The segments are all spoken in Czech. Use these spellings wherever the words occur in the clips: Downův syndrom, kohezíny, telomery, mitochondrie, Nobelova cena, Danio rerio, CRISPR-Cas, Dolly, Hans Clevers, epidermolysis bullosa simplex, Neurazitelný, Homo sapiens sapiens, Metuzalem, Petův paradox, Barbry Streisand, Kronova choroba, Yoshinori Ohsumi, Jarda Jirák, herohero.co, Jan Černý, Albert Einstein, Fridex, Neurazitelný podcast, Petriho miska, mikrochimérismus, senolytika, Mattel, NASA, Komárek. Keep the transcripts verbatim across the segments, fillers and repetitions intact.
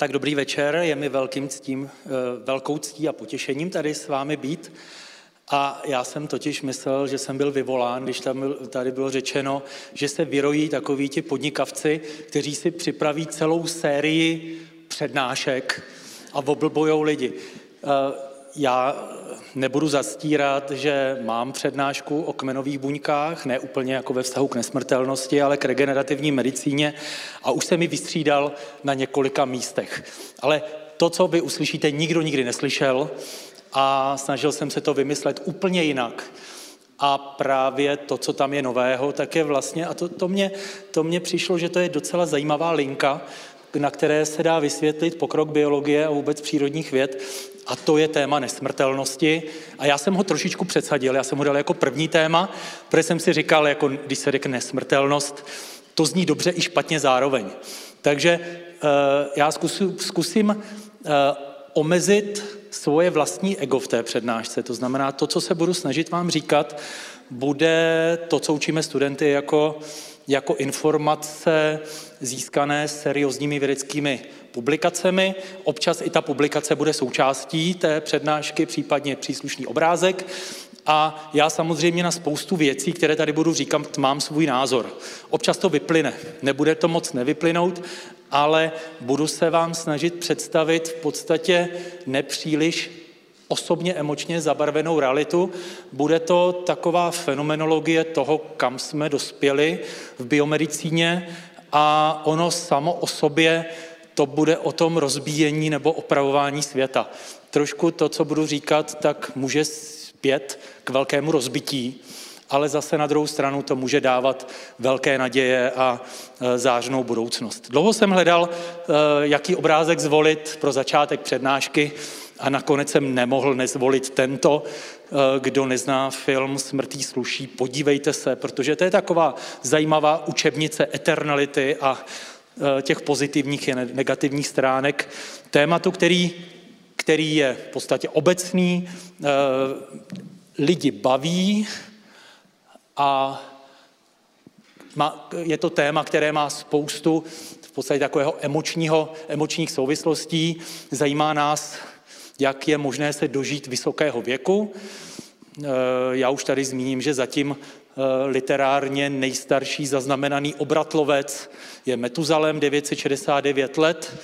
Tak dobrý večer, je mi velkým ctím, velkou ctí a potěšením tady s vámi být. A já jsem totiž myslel, že jsem byl vyvolán, když tam, tady bylo řečeno, že se vyrojí takoví ti podnikavci, kteří si připraví celou sérii přednášek a oblbujou lidi. Já nebudu zastírat, že mám přednášku o kmenových buňkách, ne úplně jako ve vztahu k nesmrtelnosti, ale k regenerativní medicíně a už jsem ji vystřídal na několika místech. Ale to, co vy uslyšíte, nikdo nikdy neslyšel a snažil jsem se to vymyslet úplně jinak. A právě to, co tam je nového, tak je vlastně, a to, to, mě, to mě přišlo, že to je docela zajímavá linka, na které se dá vysvětlit pokrok biologie a vůbec přírodních věd, a to je téma nesmrtelnosti. A já jsem ho trošičku předsadil, já jsem ho dal jako první téma, protože jsem si říkal, jako když se řekne nesmrtelnost, to zní dobře i špatně zároveň. Takže uh, já zkusím, zkusím uh, omezit svoje vlastní ego v té přednášce, to znamená, to, co se budu snažit vám říkat, bude to, co učíme studenty jako, jako informace získané seriózními vědeckými publikacemi. Občas i ta publikace bude součástí té přednášky, případně příslušný obrázek. A já samozřejmě na spoustu věcí, které tady budu říkat, mám svůj názor. Občas to vyplyne, nebude to moc nevyplynout, ale budu se vám snažit představit v podstatě nepříliš osobně emočně zabarvenou realitu. Bude to taková fenomenologie toho, kam jsme dospěli v biomedicíně a ono samo o sobě to bude o tom rozbíjení nebo opravování světa. Trošku to, co budu říkat, tak může zpět k velkému rozbití, ale zase na druhou stranu to může dávat velké naděje a zářnou budoucnost. Dlouho jsem hledal, jaký obrázek zvolit pro začátek přednášky a nakonec jsem nemohl nezvolit tento. Kdo nezná film Smrtí sluší, podívejte se, protože to je taková zajímavá učebnice eternality a těch pozitivních i negativních stránek tématu, který, který je v podstatě obecný, lidi baví a je to téma, které má spoustu v podstatě takového emočního, emočních souvislostí. Zajímá nás, jak je možné se dožít vysokého věku. Já už tady zmíním, že zatím literárně nejstarší zaznamenaný obratlovec je Metuzalem, devět set šedesát devět let,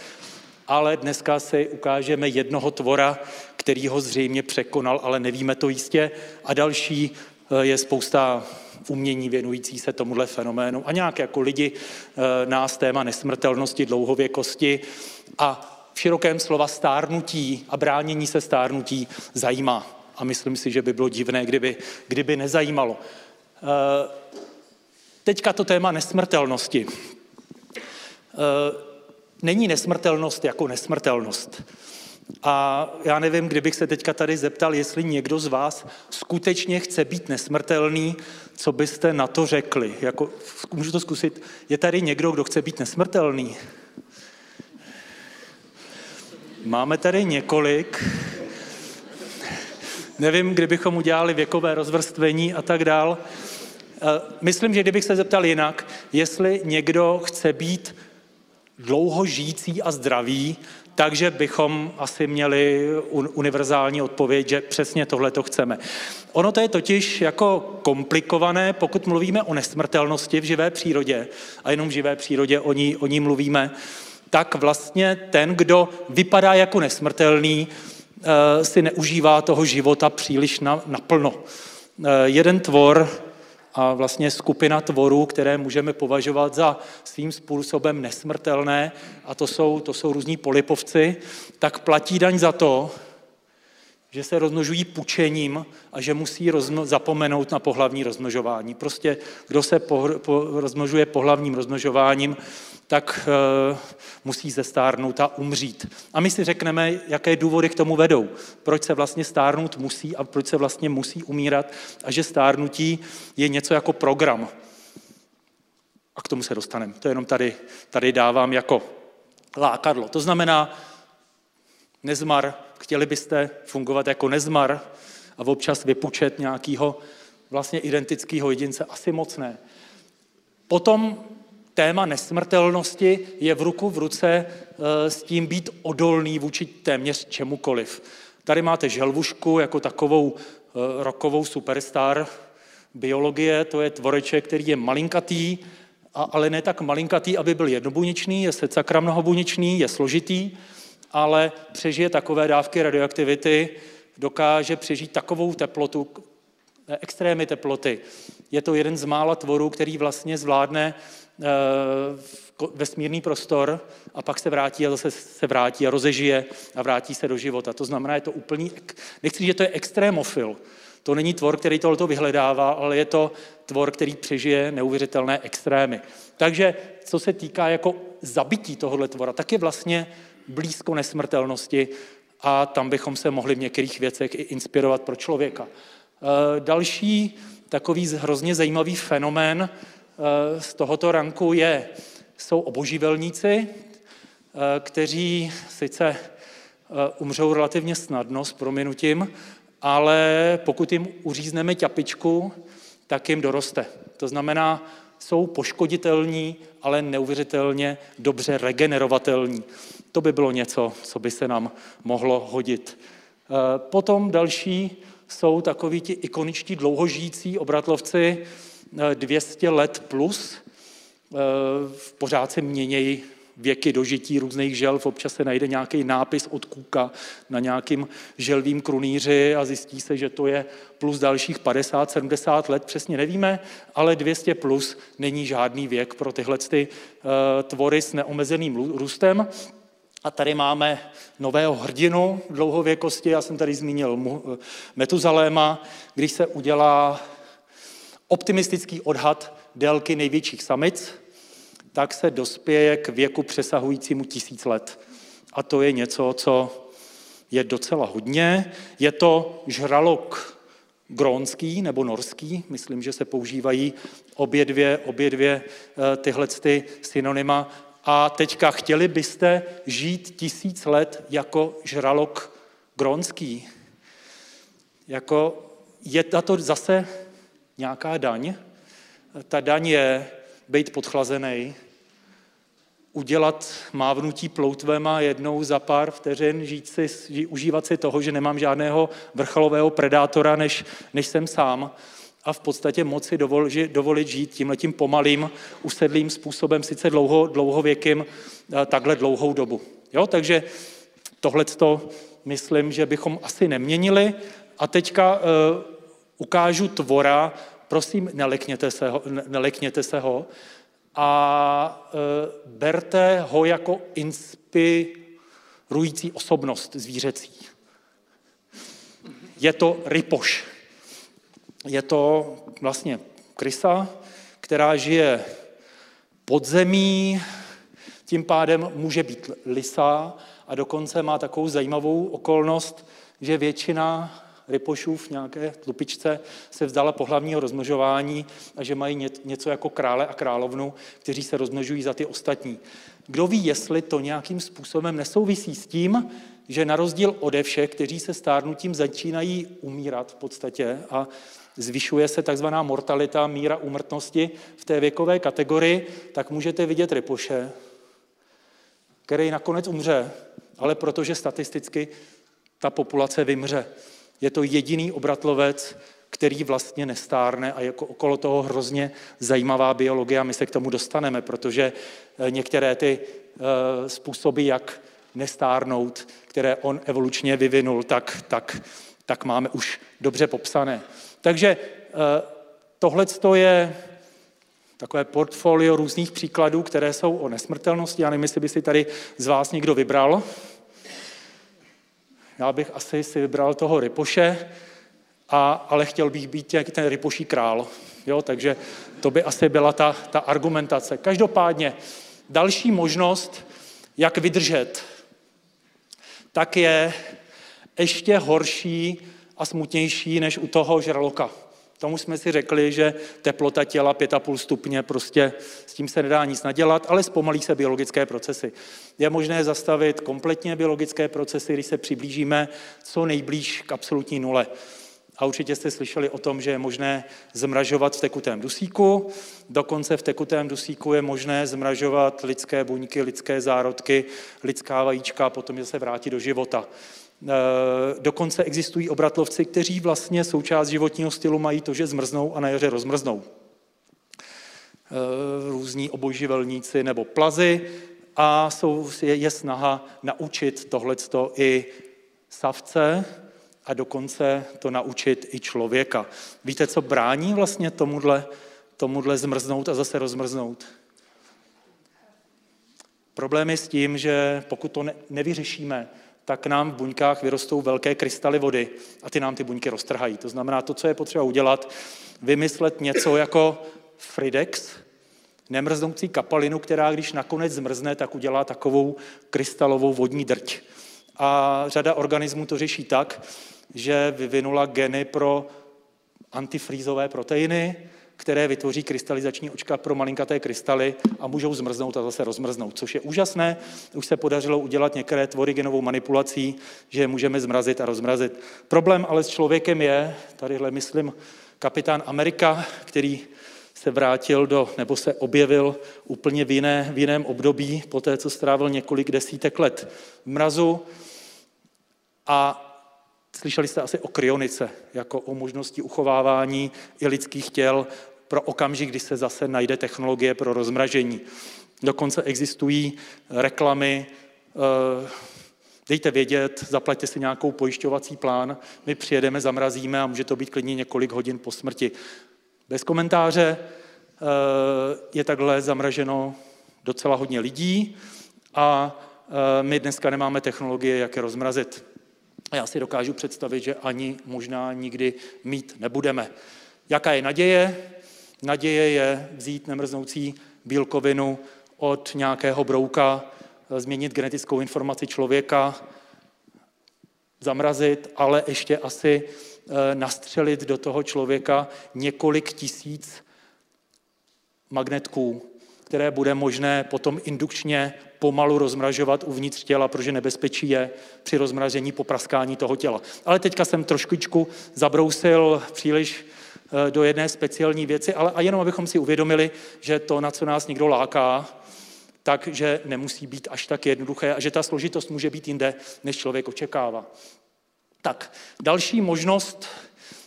ale dneska si ukážeme jednoho tvora, který ho zřejmě překonal, ale nevíme to jistě, a další je spousta umění věnující se tomuhle fenoménu a nějak jako lidi nás téma nesmrtelnosti, dlouhověkosti a v širokém slova stárnutí a bránění se stárnutí zajímá. A myslím si, že by bylo divné, kdyby, kdyby nezajímalo. Teďka to téma nesmrtelnosti. Není nesmrtelnost jako nesmrtelnost. A já nevím, kdybych se teďka tady zeptal, jestli někdo z vás skutečně chce být nesmrtelný, co byste na to řekli. Jako, můžu to zkusit. Je tady někdo, kdo chce být nesmrtelný? Máme tady několik. Nevím, kdybychom udělali věkové rozvrstvení a tak dál. Myslím, že kdybych se zeptal jinak, jestli někdo chce být dlouho žijící a zdravý, takže bychom asi měli univerzální odpověď, že přesně tohle to chceme. Ono to je totiž jako komplikované, pokud mluvíme o nesmrtelnosti v živé přírodě, a jenom v živé přírodě o ní, o ní mluvíme, tak vlastně ten, kdo vypadá jako nesmrtelný, si neužívá toho života příliš naplno. Jeden tvor a vlastně skupina tvorů, které můžeme považovat za svým způsobem nesmrtelné, a to jsou, to jsou různí polypovci, tak platí daň za to, že se rozmnožují pučením a že musí rozmno- zapomenout na pohlavní rozmnožování. Prostě kdo se po- po- rozmnožuje pohlavním rozmnožováním, tak e, musí zestárnout a umřít. A my si řekneme, jaké důvody k tomu vedou. Proč se vlastně stárnout musí a proč se vlastně musí umírat a že stárnutí je něco jako program. A k tomu se dostaneme. To jenom tady, tady dávám jako lákadlo. To znamená nezmar, chtěli byste fungovat jako nezmar a občas vypučet nějakého vlastně identického jedince? Asi moc ne. Potom téma nesmrtelnosti je v ruku v ruce s tím být odolný vůči téměř čemukoliv. Tady máte želvušku jako takovou rokovou superstar biologie, to je tvoreček, který je malinkatý, a, ale ne tak malinkatý, aby byl jednobuněčný, je se sakra mnohobuněčný, je složitý, ale přežije takové dávky radioaktivity, dokáže přežít takovou teplotu, extrémní teploty. Je to jeden z mála tvorů, který vlastně zvládne e, vesmírný prostor a pak se vrátí a zase se vrátí a rozežije a vrátí se do života. To znamená, je to úplný, nechci říct, že to je extrémofil. To není tvor, který tohleto vyhledává, ale je to tvor, který přežije neuvěřitelné extrémy. Takže co se týká jako zabití tohohle tvora, tak je vlastně blízko nesmrtelnosti a tam bychom se mohli v některých věcech i inspirovat pro člověka. Další takový hrozně zajímavý fenomén z tohoto ranku je, jsou oboživelníci, kteří sice umřou relativně snadno, s prominutím, ale pokud jim uřízneme ťapičku, tak jim doroste. To znamená, jsou poškoditelní, ale neuvěřitelně dobře regenerovatelní. To by bylo něco, co by se nám mohlo hodit. Potom další jsou takoví ti ikoničtí dlouhožijící obratlovci, dvě stě let plus, pořád se měnějí věky dožití různých želv, občas se najde nějaký nápis od kůka na nějakým želvým krunýři a zjistí se, že to je plus dalších padesát sedmdesát let, přesně nevíme, ale dvě stě plus není žádný věk pro tyhle ty, uh, tvory s neomezeným růstem. A tady máme nového hrdinu dlouhověkosti, já jsem tady zmínil Metuzaléma, když se udělá optimistický odhad délky největších samic, tak se dospěje k věku přesahujícímu tisíc let. A to je něco, co je docela hodně. Je to žralok grónský nebo norský, myslím, že se používají obě dvě, obě dvě tyhle ty synonyma. A teďka chtěli byste žít tisíc let jako žralok grónský. Jako je to zase nějaká daň. Ta daň je být podchlazený, udělat mávnutí ploutvema jednou za pár vteřin, žít si, ži, užívat si toho, že nemám žádného vrcholového predátora, než, než jsem sám a v podstatě moci dovol, ži, dovolit žít tímhletím pomalým, usedlým způsobem, sice dlouho, dlouhověkým, takhle dlouhou dobu. Jo? Takže tohleto myslím, že bychom asi neměnili. A teďka uh, ukážu tvora, prosím, nelekněte se ho, nelekněte se ho a e, berte ho jako inspirující osobnost zvířecí. Je to rypoš. Je to vlastně krysa, která žije pod zemí, tím pádem může být lysá a dokonce má takovou zajímavou okolnost, že většina rypošů v nějaké tlupičce se vzdala pohlavního rozmnožování a že mají něco jako krále a královnu, kteří se rozmnožují za ty ostatní. Kdo ví, jestli to nějakým způsobem nesouvisí s tím, že na rozdíl ode všech, kteří se stárnutím začínají umírat v podstatě a zvyšuje se takzvaná mortalita, míra úmrtnosti v té věkové kategorii, tak můžete vidět rypoše, který nakonec umře, ale protože statisticky ta populace vymře. Je to jediný obratlovec, který vlastně nestárne a jako okolo toho hrozně zajímavá biologie a my se k tomu dostaneme, protože některé ty způsoby, jak nestárnout, které on evolučně vyvinul, tak, tak, tak máme už dobře popsané. Takže tohleto je takové portfolio různých příkladů, které jsou o nesmrtelnosti. Já nevím, jestli by si tady z vás někdo vybral. Já bych asi si vybral toho rypoše, a, ale chtěl bych být ten rypoší král. Jo, takže to by asi byla ta, ta argumentace. Každopádně další možnost, jak vydržet, tak je ještě horší a smutnější než u toho žraloka. Tomu jsme si řekli, že teplota těla pět a půl stupně, prostě s tím se nedá nic nadělat, ale zpomalí se biologické procesy. Je možné zastavit kompletně biologické procesy, když se přiblížíme co nejblíž k absolutní nule. A určitě jste slyšeli o tom, že je možné zmražovat v tekutém dusíku. Dokonce v tekutém dusíku je možné zmražovat lidské buňky, lidské zárodky, lidská vajíčka, potom je se vrátí do života. Dokonce existují obratlovci, kteří vlastně součást životního stylu mají to, že zmrznou a na jaře rozmrznou. Různí obojživelníci nebo plazy a jsou, je snaha naučit tohleto i savce a dokonce to naučit i člověka. Víte, co brání vlastně tomuhle, tomuhle zmrznout a zase rozmrznout? Problém je s tím, že pokud to ne, nevyřešíme, tak nám v buňkách vyrostou velké krystaly vody a ty nám ty buňky roztrhají. To znamená, to, co je potřeba udělat, vymyslet něco jako Fridex, nemrznoucí kapalinu, která když nakonec zmrzne, tak udělá takovou krystalovou vodní drť. A řada organismů to řeší tak, že vyvinula geny pro antifrízové proteiny, které vytvoří krystalizační očka pro malinkaté krystaly a můžou zmrznout a zase rozmrznout, což je úžasné. Už se podařilo udělat některé tvory genovou manipulací, že je můžeme zmrazit a rozmrazit. Problém ale s člověkem je, tadyhle myslím, kapitán Amerika, který se vrátil do, nebo se objevil úplně v, jiné, v jiném období, po té, co strávil několik desítek let v mrazu. A slyšeli jste asi o kryonice, jako o možnosti uchovávání i lidských těl pro okamžik, kdy se zase najde technologie pro rozmražení. Dokonce existují reklamy, dejte vědět, zaplaťte si nějakou pojišťovací plán, my přijedeme, zamrazíme a může to být klidně několik hodin po smrti. Bez komentáře je takhle zamraženo docela hodně lidí a my dneska nemáme technologie, jak je rozmrazit. Já si dokážu představit, že ani možná nikdy mít nebudeme. Jaká je naděje? Naděje je vzít nemrznoucí bílkovinu od nějakého brouka, změnit genetickou informaci člověka, zamrazit, ale ještě asi nastřelit do toho člověka několik tisíc magnetků, které bude možné potom indukčně pomalu rozmražovat uvnitř těla, protože nebezpečí je při rozmražení popraskání toho těla. Ale teďka jsem trošičku zabrousil příliš do jedné speciální věci, ale a jenom abychom si uvědomili, že to, na co nás někdo láká, takže nemusí být až tak jednoduché a že ta složitost může být jinde, než člověk očekává. Tak, další možnost,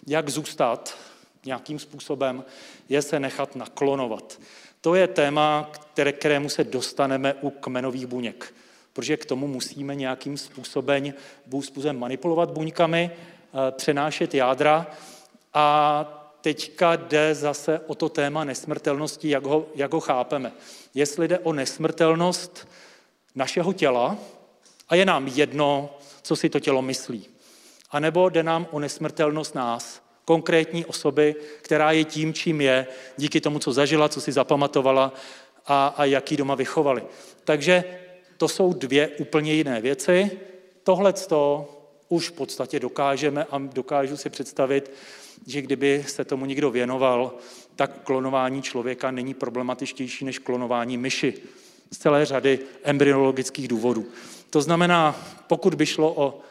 jak zůstat nějakým způsobem, je se nechat naklonovat. To je téma, které, kterému se dostaneme u kmenových buněk, protože k tomu musíme nějakým způsobem, způsobem manipulovat buňkami, přenášet jádra a teďka jde zase o to téma nesmrtelnosti, jak ho, jak ho chápeme. Jestli jde o nesmrtelnost našeho těla a je nám jedno, co si to tělo myslí, anebo jde nám o nesmrtelnost nás, konkrétní osoby, která je tím, čím je, díky tomu, co zažila, co si zapamatovala a, a jak ji doma vychovali. Takže to jsou dvě úplně jiné věci. Tohleto už v podstatě dokážeme a dokážu si představit, že kdyby se tomu někdo věnoval, tak klonování člověka není problematičtější než klonování myši z celé řady embryologických důvodů. To znamená, pokud by šlo o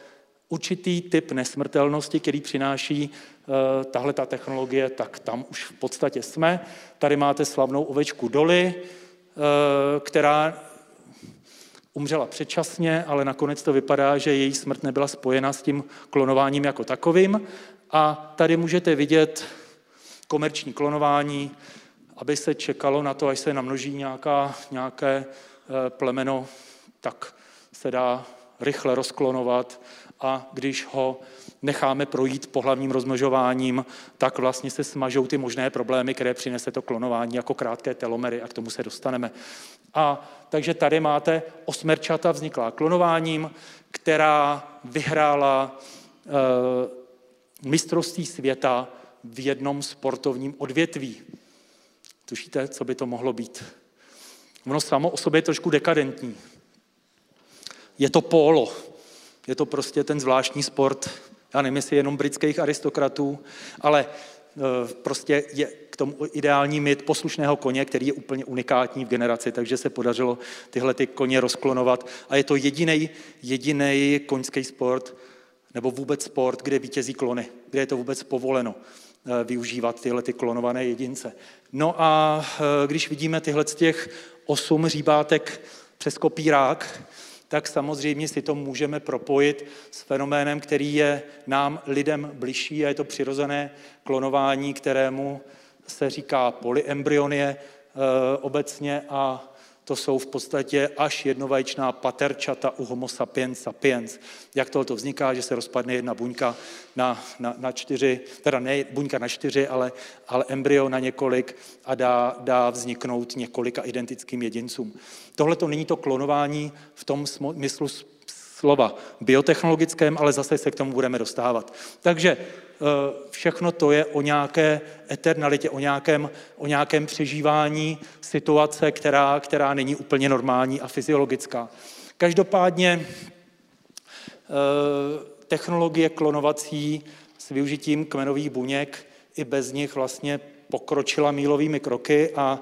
určitý typ nesmrtelnosti, který přináší uh, tahle ta technologie, tak tam už v podstatě jsme. Tady máte slavnou ovečku Dolly, uh, která umřela předčasně, ale nakonec to vypadá, že její smrt nebyla spojena s tím klonováním jako takovým. A tady můžete vidět komerční klonování, aby se čekalo na to, až se namnoží nějaká, nějaké uh, plemeno, tak se dá rychle rozklonovat a když ho necháme projít pohlavním rozmnožováním, tak vlastně se smažou ty možné problémy, které přinese to klonování jako krátké telomery a k tomu se dostaneme. A takže tady máte osmerčata vzniklá klonováním, která vyhrála e, mistrovství světa v jednom sportovním odvětví. Tušíte, co by to mohlo být? Ono samo o sobě je trošku dekadentní. Je to pólo. Je to prostě ten zvláštní sport, já nevím, jestli jenom britských aristokratů, ale prostě je k tomu ideální mít poslušného koně, který je úplně unikátní v generaci, takže se podařilo tyhle ty koně rozklonovat a je to jedinej, jedinej koňský sport, nebo vůbec sport, kde vítězí klony, kde je to vůbec povoleno využívat tyhle ty klonované jedince. No a když vidíme tyhle z těch osm říbátek přes kopírák, tak samozřejmě si to můžeme propojit s fenoménem, který je nám lidem bližší, a je to přirozené klonování, kterému se říká polyeembryonie obecně, a to jsou v podstatě až jednovaječná paterčata u Homo sapiens sapiens. Jak tohle vzniká, že se rozpadne jedna buňka na, na, na čtyři, teda ne buňka na čtyři, ale, ale embryo na několik a dá, dá vzniknout několika identickým jedincům. Tohle to není to klonování v tom smyslu slova biotechnologickém, ale zase se k tomu budeme dostávat. Takže všechno to je o nějaké eternalitě, o nějakém, o nějakém přežívání situace, která, která není úplně normální a fyziologická. Každopádně technologie klonovací s využitím kmenových buněk i bez nich vlastně pokročila mílovými kroky, a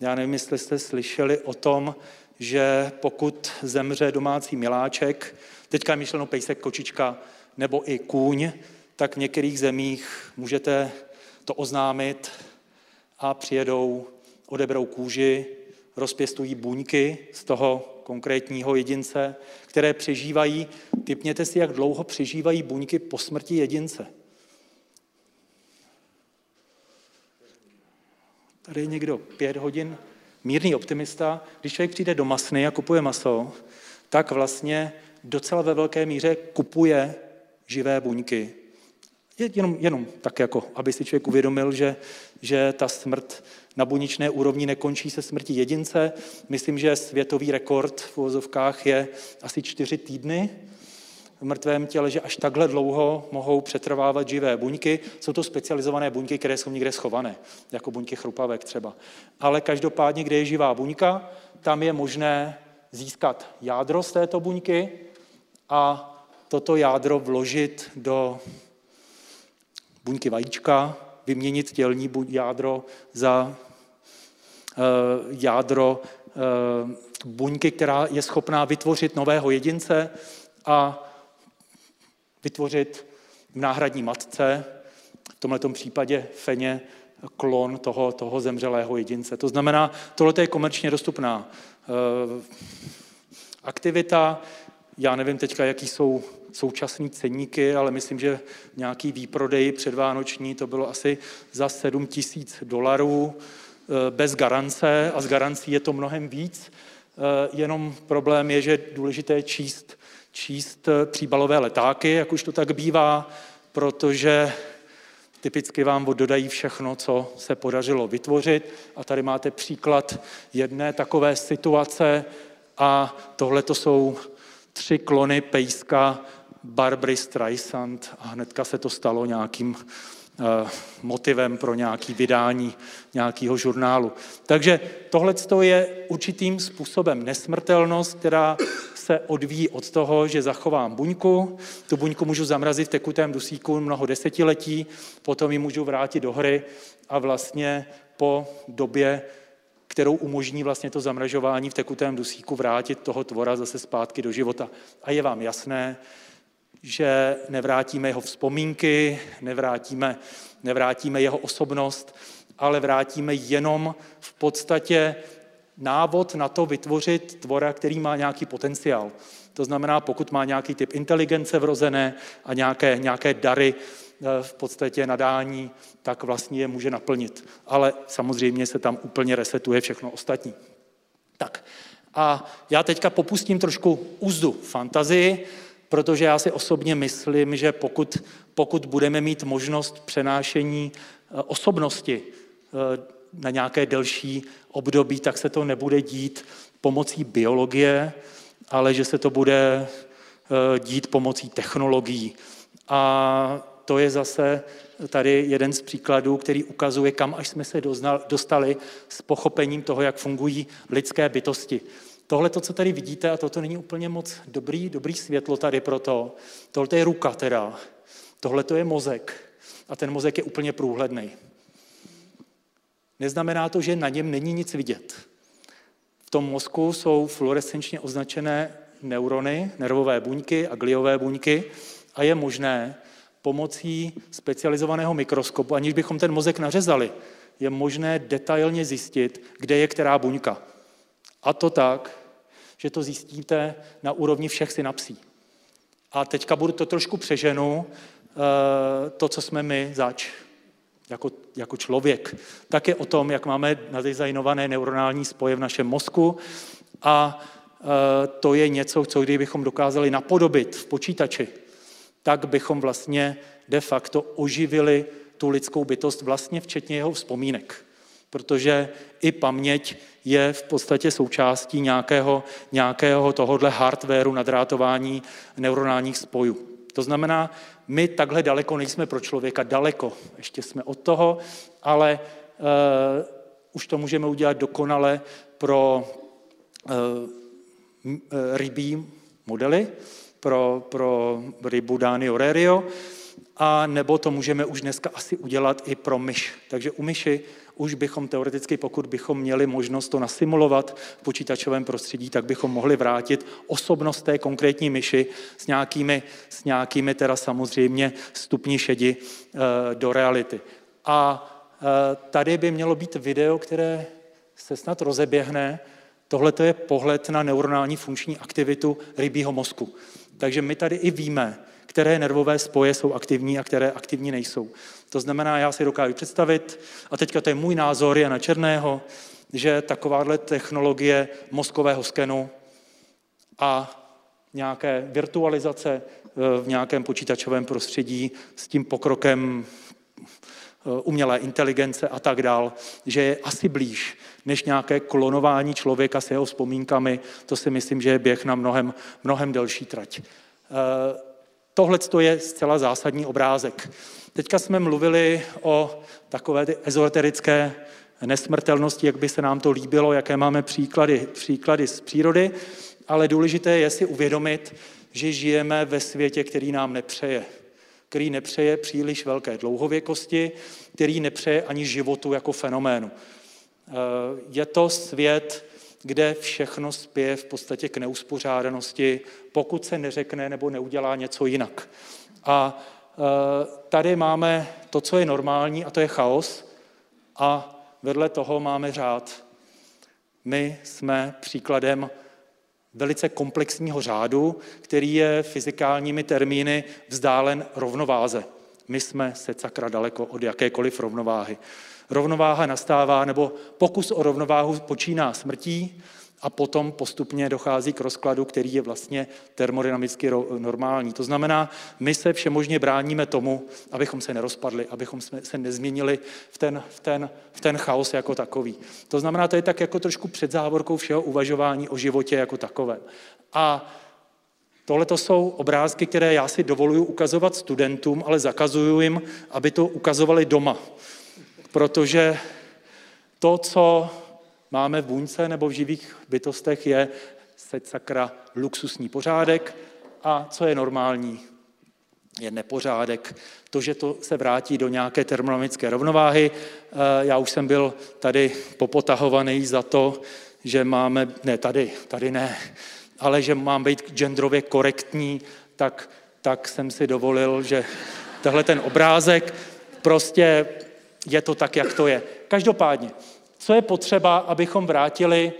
já nevím, jestli jste slyšeli o tom, že pokud zemře domácí miláček, teďka je myšleno pejsek, kočička nebo i kůň, tak v některých zemích můžete to oznámit a přijedou, odeberou kůži, rozpěstují buňky z toho konkrétního jedince, které přežívají. Tipněte si, jak dlouho přežívají buňky po smrti jedince. Tady je někdo pět hodin. Mírný optimista, když člověk přijde do masny a kupuje maso, tak vlastně docela ve velké míře kupuje živé buňky. Jenom, jenom tak, jako, aby si člověk uvědomil, že, že ta smrt na buněčné úrovni nekončí se smrtí jedince. Myslím, že světový rekord v uvozovkách je asi čtyři týdny v mrtvém těle, že až takhle dlouho mohou přetrvávat živé buňky. Jsou to specializované buňky, které jsou někde schované, jako buňky chrupavek třeba. Ale každopádně, kde je živá buňka, tam je možné získat jádro z této buňky a toto jádro vložit do buňky vajíčka, vyměnit tělní jádro za e, jádro e, buňky, která je schopná vytvořit nového jedince a vytvořit v náhradní matce, v tomto případě feně, klon toho, toho zemřelého jedince. To znamená, tohle je komerčně dostupná e, aktivita. Já nevím teďka, jaký jsou současné ceníky, ale myslím, že nějaký výprodej předvánoční to bylo asi za sedm tisíc dolarů bez garance, a z garancí je to mnohem víc. Jenom problém je, že je důležité číst, číst příbalové letáky, jak už to tak bývá, protože typicky vám dodají všechno, co se podařilo vytvořit, a tady máte příklad jedné takové situace a tohle to jsou tři klony pejska Barbry Streisand a hnedka se to stalo nějakým eh, motivem pro nějaké vydání nějakého žurnálu. Takže tohleto je určitým způsobem nesmrtelnost, která se odvíjí od toho, že zachovám buňku, tu buňku můžu zamrazit v tekutém dusíku mnoho desetiletí, potom ji můžu vrátit do hry a vlastně po době, kterou umožní vlastně to zamražování v tekutém dusíku, vrátit toho tvora zase zpátky do života. A je vám jasné, že nevrátíme jeho vzpomínky, nevrátíme, nevrátíme jeho osobnost, ale vrátíme jenom v podstatě návod na to vytvořit tvora, který má nějaký potenciál. To znamená, pokud má nějaký typ inteligence vrozené a nějaké, nějaké dary, v podstatě nadání, tak vlastně je může naplnit. Ale samozřejmě se tam úplně resetuje všechno ostatní. Tak a já teďka popustím trošku úzdu fantazii, protože já si osobně myslím, že pokud, pokud budeme mít možnost přenášení osobnosti na nějaké delší období, tak se to nebude dít pomocí biologie, ale že se to bude dít pomocí technologií. A to je zase tady jeden z příkladů, který ukazuje, kam až jsme se dostali s pochopením toho, jak fungují lidské bytosti. Tohle, to, co tady vidíte, a toto není úplně moc dobrý, dobrý světlo tady pro to. Tohle je ruka teda, tohle je mozek a ten mozek je úplně průhledný. Neznamená to, že na něm není nic vidět. V tom mozku jsou fluorescenčně označené neurony, nervové buňky a gliové buňky, a je možné pomocí specializovaného mikroskopu, aniž bychom ten mozek nařezali, je možné detailně zjistit, kde je která buňka. A to tak, že to zjistíte na úrovni všech synapsí. A teďka budu to trošku přeženu, to, co jsme my zač, jako, jako člověk. Tak je o tom, jak máme nadizajnované neuronální spoje v našem mozku a to je něco, co kdybychom dokázali napodobit v počítači, tak bychom vlastně de facto oživili tu lidskou bytost, vlastně včetně jeho vzpomínek. Protože i paměť je v podstatě součástí nějakého, nějakého tohohle hardwaru nadrátování neuronálních spojů. To znamená, my takhle daleko nejsme pro člověka, daleko, ještě jsme od toho, ale uh, už to můžeme udělat dokonale pro uh, rybí modely, pro, pro rybu Danio rerio, a nebo to můžeme už dneska asi udělat i pro myš. Takže u myši už bychom teoreticky, pokud bychom měli možnost to nasimulovat v počítačovém prostředí, tak bychom mohli vrátit osobnost té konkrétní myši s nějakými, s nějakými teda samozřejmě stupni šedi e, do reality. A e, tady by mělo být video, které se snad rozeběhne. Tohle je pohled na neuronální funkční aktivitu rybího mozku. Takže my tady i víme, které nervové spoje jsou aktivní a které aktivní nejsou. To znamená, já si dokážu představit, a teďka to je můj názor Jana Černého, že takováhle technologie mozkového skenu a nějaké virtualizace v nějakém počítačovém prostředí s tím pokrokem umělé inteligence a tak dál, že je asi blíž než nějaké klonování člověka s jeho vzpomínkami. To si myslím, že je běh na mnohem, mnohem delší trať. Tohle je zcela zásadní obrázek. Teďka jsme mluvili o takové ty ezoterické nesmrtelnosti, jak by se nám to líbilo, jaké máme příklady, příklady z přírody, ale důležité je si uvědomit, že žijeme ve světě, který nám nepřeje. Který nepřeje příliš velké dlouhověkosti, který nepřeje ani životu jako fenoménu. Je to svět, kde všechno spěje v podstatě k neuspořádanosti, pokud se neřekne nebo neudělá něco jinak. A tady máme to, co je normální, a to je chaos, a vedle toho máme řád. My jsme příkladem velice komplexního řádu, který je fyzikálními termíny vzdálen rovnováze. My jsme se sakra daleko od jakékoliv rovnováhy. Rovnováha nastává, nebo pokus o rovnováhu počíná smrtí a potom postupně dochází k rozkladu, který je vlastně termodynamicky normální. To znamená, my se všemožně bráníme tomu, abychom se nerozpadli, abychom se nezměnili v ten, v ten, v ten chaos jako takový. To znamená, to je tak jako trošku před závorkou všeho uvažování o životě jako takovém. A tohle to jsou obrázky, které já si dovoluju ukazovat studentům, ale zakazuju jim, aby to ukazovali doma. Protože to, co máme v buňce nebo v živých bytostech, je sakra luxusní pořádek a co je normální, je nepořádek. To, že to se vrátí do nějaké termodynamické rovnováhy. Já už jsem byl tady popotahovaný za to, že máme, ne tady, tady ne, ale že mám být genderově korektní, tak, tak jsem si dovolil, že tahle ten obrázek prostě je to tak, jak to je. Každopádně, co je potřeba, abychom vrátili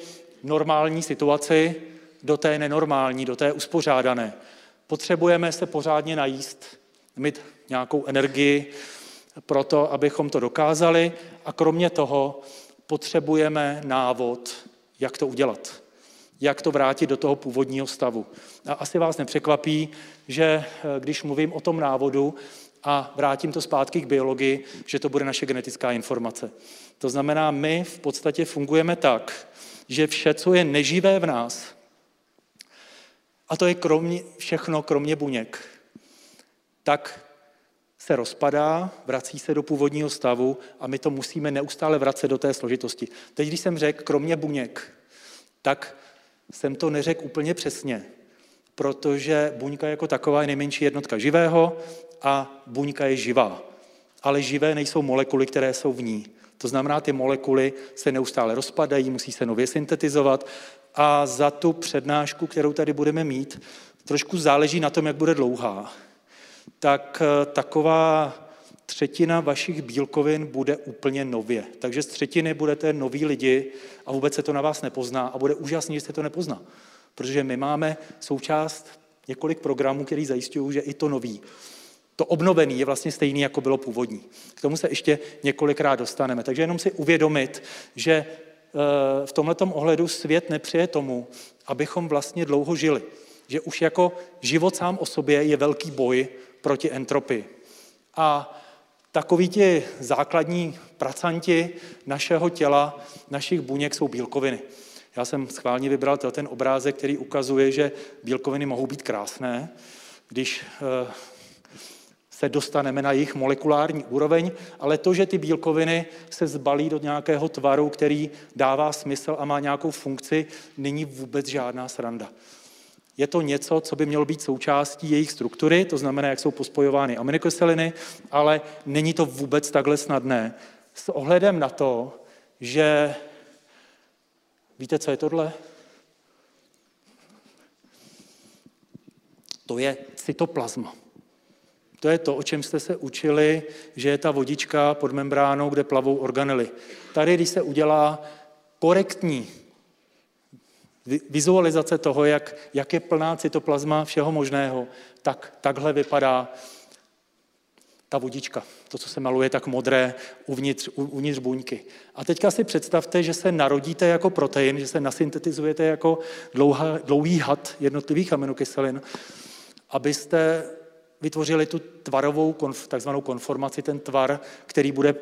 normální situaci do té nenormální, do té uspořádané? Potřebujeme se pořádně najíst, mít nějakou energii pro to, abychom to dokázali, a kromě toho potřebujeme návod, jak to udělat, jak to vrátit do toho původního stavu. A asi vás nepřekvapí, že když mluvím o tom návodu, a vrátím to zpátky k biologii, že to bude naše genetická informace. To znamená, my v podstatě fungujeme tak, že vše, co je neživé v nás, a to je kromě, všechno kromě buněk, tak se rozpadá, vrací se do původního stavu a my to musíme neustále vracet do té složitosti. Teď, když jsem řekl kromě buněk, tak jsem to neřekl úplně přesně, protože buňka jako taková je nejmenší jednotka živého, a buňka je živá. Ale živé nejsou molekuly, které jsou v ní. To znamená, ty molekuly se neustále rozpadají, musí se nově syntetizovat a za tu přednášku, kterou tady budeme mít, trošku záleží na tom, jak bude dlouhá. tak taková třetina vašich bílkovin bude úplně nově. Takže z třetiny budete noví lidi a vůbec se to na vás nepozná a bude úžasný, že se to nepozná. Protože my máme součást několik programů, který zajišťují, že i to nový, to obnovený je vlastně stejný, jako bylo původní. K tomu se ještě několikrát dostaneme. Takže jenom si uvědomit, že v tomhletom ohledu svět nepřeje tomu, abychom vlastně dlouho žili. Že už jako život sám o sobě je velký boj proti entropii. A takoví ti základní pracanti našeho těla, našich buněk jsou bílkoviny. Já jsem schválně vybral ten obrázek, který ukazuje, že bílkoviny mohou být krásné, když se dostaneme na jejich molekulární úroveň, ale to, že ty bílkoviny se zbalí do nějakého tvaru, který dává smysl a má nějakou funkci, není vůbec žádná sranda. Je to něco, co by mělo být součástí jejich struktury, to znamená, jak jsou pospojovány aminokyseliny, ale není to vůbec takhle snadné. S ohledem na to, že... Víte, co je tohle? To je cytoplazma. To je to, o čem jste se učili, že je ta vodička pod membránou, kde plavou organely. Tady, když se udělá korektní vizualizace toho, jak, jak je plná cytoplazma všeho možného, tak takhle vypadá ta vodička. To, co se maluje, tak modré uvnitř, uvnitř buňky. A teďka si představte, že se narodíte jako protein, že se nasyntetizujete jako dlouhá, dlouhý had jednotlivých aminokyselin, abyste vytvořili tu tvarovou, takzvanou konformaci, ten tvar, který bude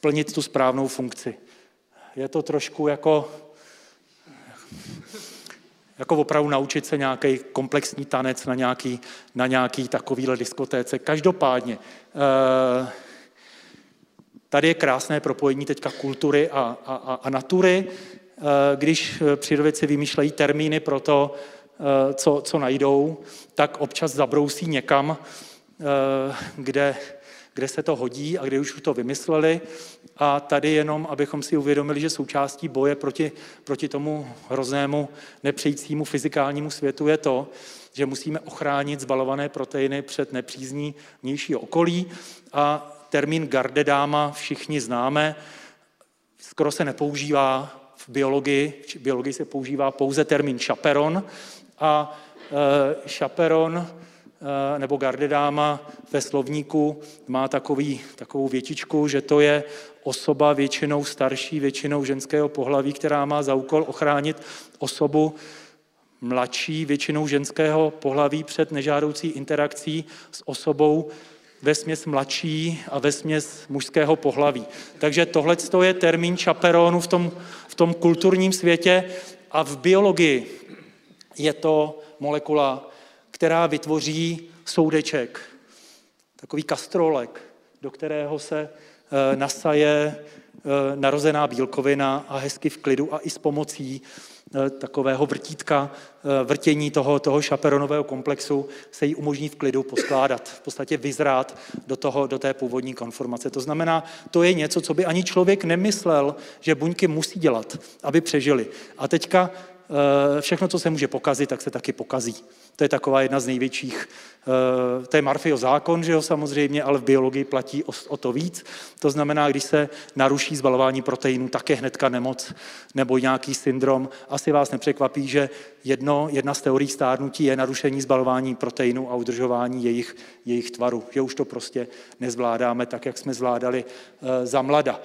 plnit tu správnou funkci. Je to trošku jako... jako opravdu naučit se nějaký komplexní tanec na nějaký, na nějaký takovýhle diskotéce. Každopádně, tady je krásné propojení teďka kultury a, a, a natury, když přírodovědci vymýšlejí termíny pro to, co, co najdou, tak občas zabrousí někam, kde, kde se to hodí a kde už to vymysleli. A tady jenom, abychom si uvědomili, že součástí boje proti, proti tomu hroznému, nepřejícímu fyzikálnímu světu je to, že musíme ochránit zbalované proteiny před nepřízní vnějšího okolí a termín gardedáma všichni známe, skoro se nepoužívá v biologii, v biologii se používá pouze termín chaperon a e, chaperon nebo gardedáma ve slovníku má takový, takovou větičku, že to je osoba většinou starší, většinou ženského pohlaví, která má za úkol ochránit osobu mladší, většinou ženského pohlaví před nežádoucí interakcí s osobou vesměs mladší a vesměs mužského pohlaví. Takže tohle je termín chaperonu v tom, v tom kulturním světě a v biologii je to molekula, která vytvoří soudeček, takový kastrolek, do kterého se e, nasaje e, narozená bílkovina a hezky v klidu a i s pomocí e, takového vrtítka, e, vrtění toho, toho chaperonového komplexu se jí umožní v klidu poskládat, v podstatě vyzrát do, toho, do té původní konformace. To znamená, to je něco, co by ani člověk nemyslel, že buňky musí dělat, aby přežili. A teďka všechno, co se může pokazit, tak se taky pokazí. To je taková jedna z největších, to je Murphyho zákon, že jo, samozřejmě, ale v biologii platí o, o to víc. To znamená, když se naruší zbalování proteinů, tak je hnedka nemoc nebo nějaký syndrom. Asi vás nepřekvapí, že jedno, jedna z teorií stárnutí je narušení zbalování proteinů a udržování jejich, jejich tvaru. Že už to prostě nezvládáme tak, jak jsme zvládali e, za mlada.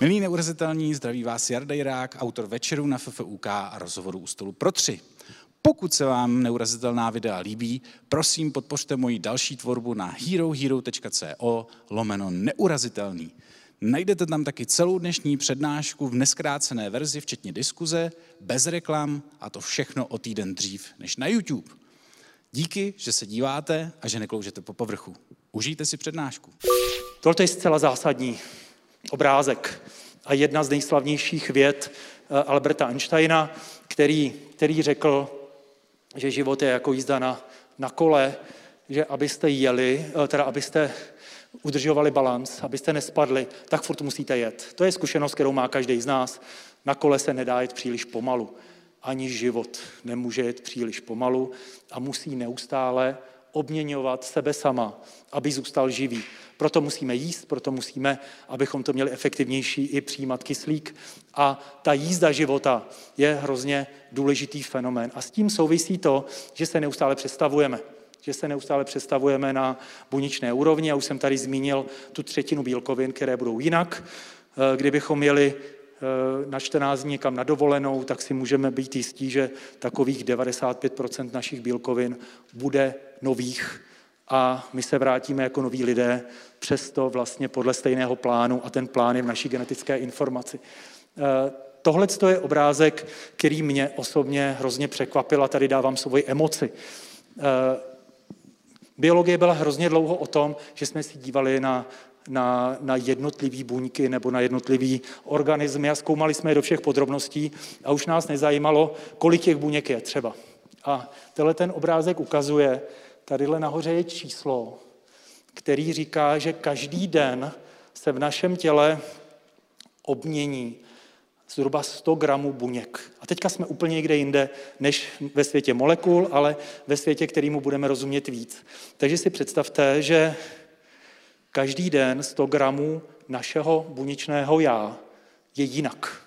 Milí neurazitelní, zdraví vás Jarda Jirák, autor Večerů na F F U K a rozhovoru u stolu pro tři. Pokud se vám neurazitelná videa líbí, prosím podpořte moji další tvorbu na herohero.co lomeno neurazitelný. Najdete tam taky celou dnešní přednášku v neskrácené verzi, včetně diskuze, bez reklam a to všechno o týden dřív než na YouTube. Díky, že se díváte a že nekloužete po povrchu. Užijte si přednášku. Tohle je zcela zásadní obrázek a jedna z nejslavnějších vět Alberta Einsteina, který, který řekl, že život je jako jízda na, na kole, že abyste jeli, teda abyste udržovali balanc, abyste nespadli, tak furt musíte jet. To je zkušenost, kterou má každý z nás. Na kole se nedá jet příliš pomalu. Ani život nemůže jet příliš pomalu a musí neustále obměňovat sebe sama, aby zůstal živý. Proto musíme jíst, proto musíme, abychom to měli efektivnější, i přijímat kyslík. A ta jízda života je hrozně důležitý fenomén. A s tím souvisí to, že se neustále přestavujeme. Že se neustále přestavujeme na buněčné úrovni. Já už jsem tady zmínil tu třetinu bílkovin, které budou jinak. Kdybychom jeli na čtrnáct dní někam na dovolenou, tak si můžeme být jistí, že takových devadesát pět procent našich bílkovin bude nových a my se vrátíme jako noví lidé, přesto vlastně podle stejného plánu a ten plán je v naší genetické informaci. Tohle je obrázek, který mě osobně hrozně překvapil a tady dávám svoji emoci. Biologie byla hrozně dlouho o tom, že jsme si dívali na Na, na jednotlivý buňky nebo na jednotlivý organismy a zkoumali jsme je do všech podrobností a už nás nezajímalo, kolik těch buněk je třeba. A tenhle ten obrázek ukazuje, tadyhle nahoře je číslo, který říká, že každý den se v našem těle obmění zhruba sto gramů buněk. A teďka jsme úplně někde jinde, než ve světě molekul, ale ve světě, kterému budeme rozumět víc. Takže si představte, že každý den sto gramů našeho buněčného já je jinak.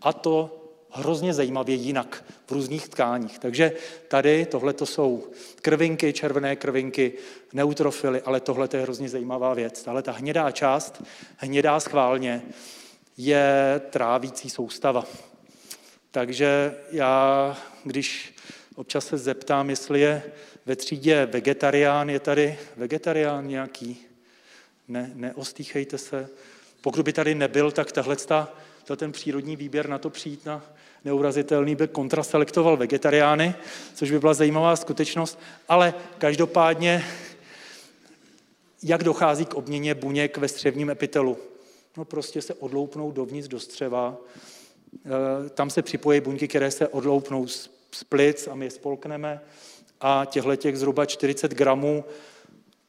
A to hrozně zajímavě jinak v různých tkáních. Takže tady tohleto jsou krvinky, červené krvinky, neutrofily, ale tohle je hrozně zajímavá věc. Tahle ta hnědá část, hnědá schválně, je trávící soustava. Takže já, když občas se zeptám, jestli je ve třídě vegetarián, je tady vegetarián nějaký? Ne, neostýchejte se. Pokud by tady nebyl, tak tahle ten přírodní výběr na to přijít na neurazitelný by kontraselektoval vegetariány, což by byla zajímavá skutečnost, ale každopádně, jak dochází k obměně buněk ve střevním epitelu? No prostě se odloupnou dovnitř do střeva, e, tam se připojí buňky, které se odloupnou z, z plic a my je spolkneme a těchhletěch zhruba čtyřicet gramů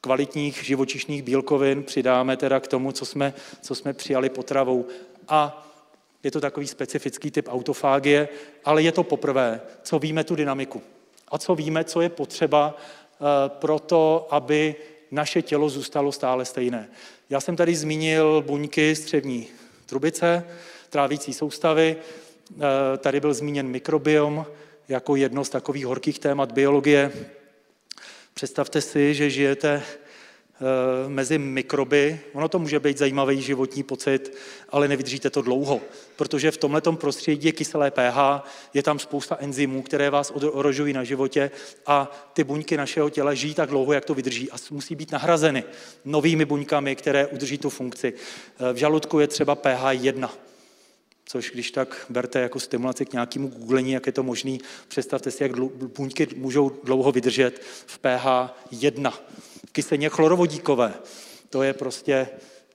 kvalitních živočišných bílkovin přidáme teda k tomu, co jsme, co jsme přijali potravou. A je to takový specifický typ autofágie, ale je to poprvé, co víme tu dynamiku a co víme, co je potřeba pro to, aby naše tělo zůstalo stále stejné. Já jsem tady zmínil buňky střevní trubice, trávící soustavy, tady byl zmíněn mikrobiom jako jedno z takových horkých témat biologie. Představte si, že žijete e, mezi mikroby. Ono to může být zajímavý životní pocit, ale nevydržíte to dlouho, protože v tomhletom prostředí je kyselé pH, je tam spousta enzymů, které vás ohrožují na životě a ty buňky našeho těla žijí tak dlouho, jak to vydrží a musí být nahrazeny novými buňkami, které udrží tu funkci. E, v žaludku je třeba pH jedna. Což když tak berte jako stimulaci k nějakému googlení, jak je to možný, představte si, jak buňky můžou dlouho vydržet v pH jedna. Kyseliny chlorovodíkové, to je prostě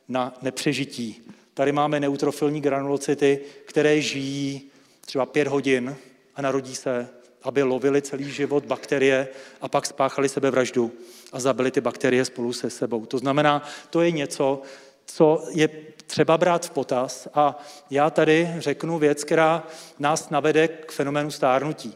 na nepřežití. Tady máme neutrofilní granulocyty, které žijí třeba pět hodin a narodí se, aby lovili celý život bakterie a pak spáchali sebevraždu a zabili ty bakterie spolu se sebou. To znamená, to je něco, co je třeba brát v potaz a já tady řeknu věc, která nás navede k fenoménu stárnutí.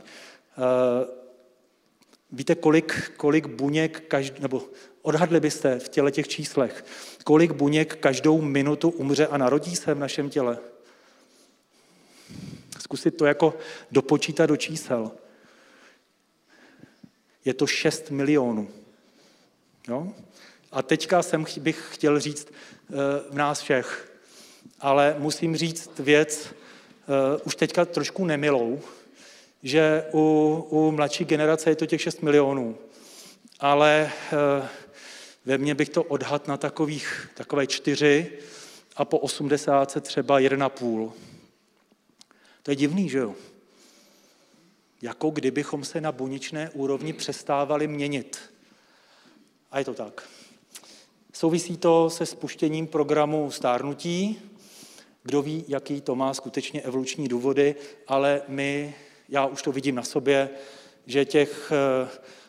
Víte, kolik, kolik buněk, každ... nebo odhadli byste v těle těch číslech, kolik buněk každou minutu umře a narodí se v našem těle? Zkusit to jako dopočítat do čísel. Je to šest milionů. Jo? A teďka jsem bych chtěl říct v nás všech, ale musím říct věc už teďka trošku nemilou, že u, u mladší generace je to těch šest milionů, ale ve mně bych to odhad na takových, takové čtyři a po osmdesáti třeba jedna celá pět. To je divný, že jo? Jako kdybychom se na buněčné úrovni přestávali měnit. A je to tak. Souvisí to se spuštěním programu stárnutí. Kdo ví, jaký to má skutečně evoluční důvody, ale my, já už to vidím na sobě, že těch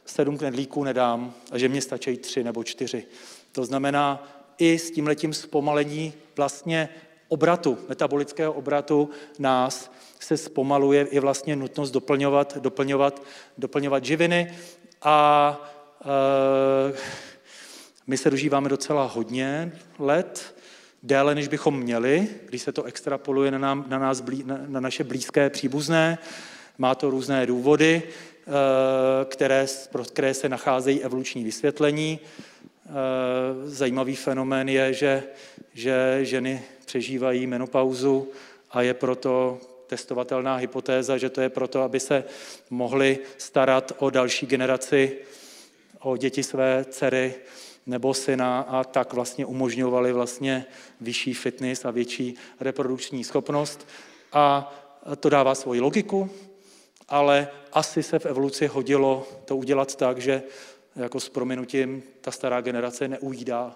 sedm knedlíků nedám a že mě stačí tři nebo čtyři. To znamená, i s tímhletím zpomalení vlastně obratu, metabolického obratu nás se zpomaluje i vlastně nutnost doplňovat, doplňovat, doplňovat živiny a My se dožíváme docela hodně let, déle, než bychom měli, když se to extrapoluje na, nám, na, nás, na naše blízké příbuzné. Má to různé důvody, které, pro které se nacházejí evoluční vysvětlení. Zajímavý fenomén je, že, že ženy přežívají menopauzu a je proto testovatelná hypotéza, že to je proto, aby se mohly starat o další generaci, o děti své dcery nebo syna, a tak vlastně umožňovali vlastně vyšší fitness a větší reprodukční schopnost. A to dává svoji logiku, ale asi se v evoluci hodilo to udělat tak, že jako s prominutím ta stará generace neujídá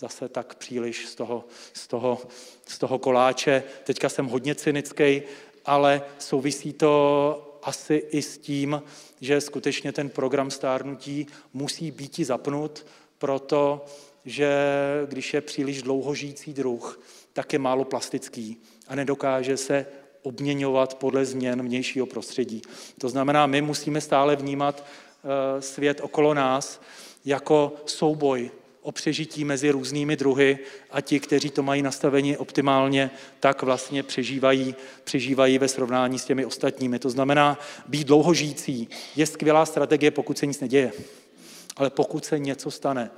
zase tak příliš z toho, z toho, z toho koláče. Teďka jsem hodně cynický, ale souvisí to asi i s tím, že skutečně ten program stárnutí musí být zapnut, protože když je příliš dlouho žijící druh, tak je málo plastický a nedokáže se obměňovat podle změn vnějšího prostředí. To znamená, my musíme stále vnímat svět okolo nás jako souboj o přežití mezi různými druhy, a ti, kteří to mají nastaveni optimálně, tak vlastně přežívají, přežívají ve srovnání s těmi ostatními. To znamená, být dlouhožijící je skvělá strategie, pokud se nic neděje. Ale pokud se něco stane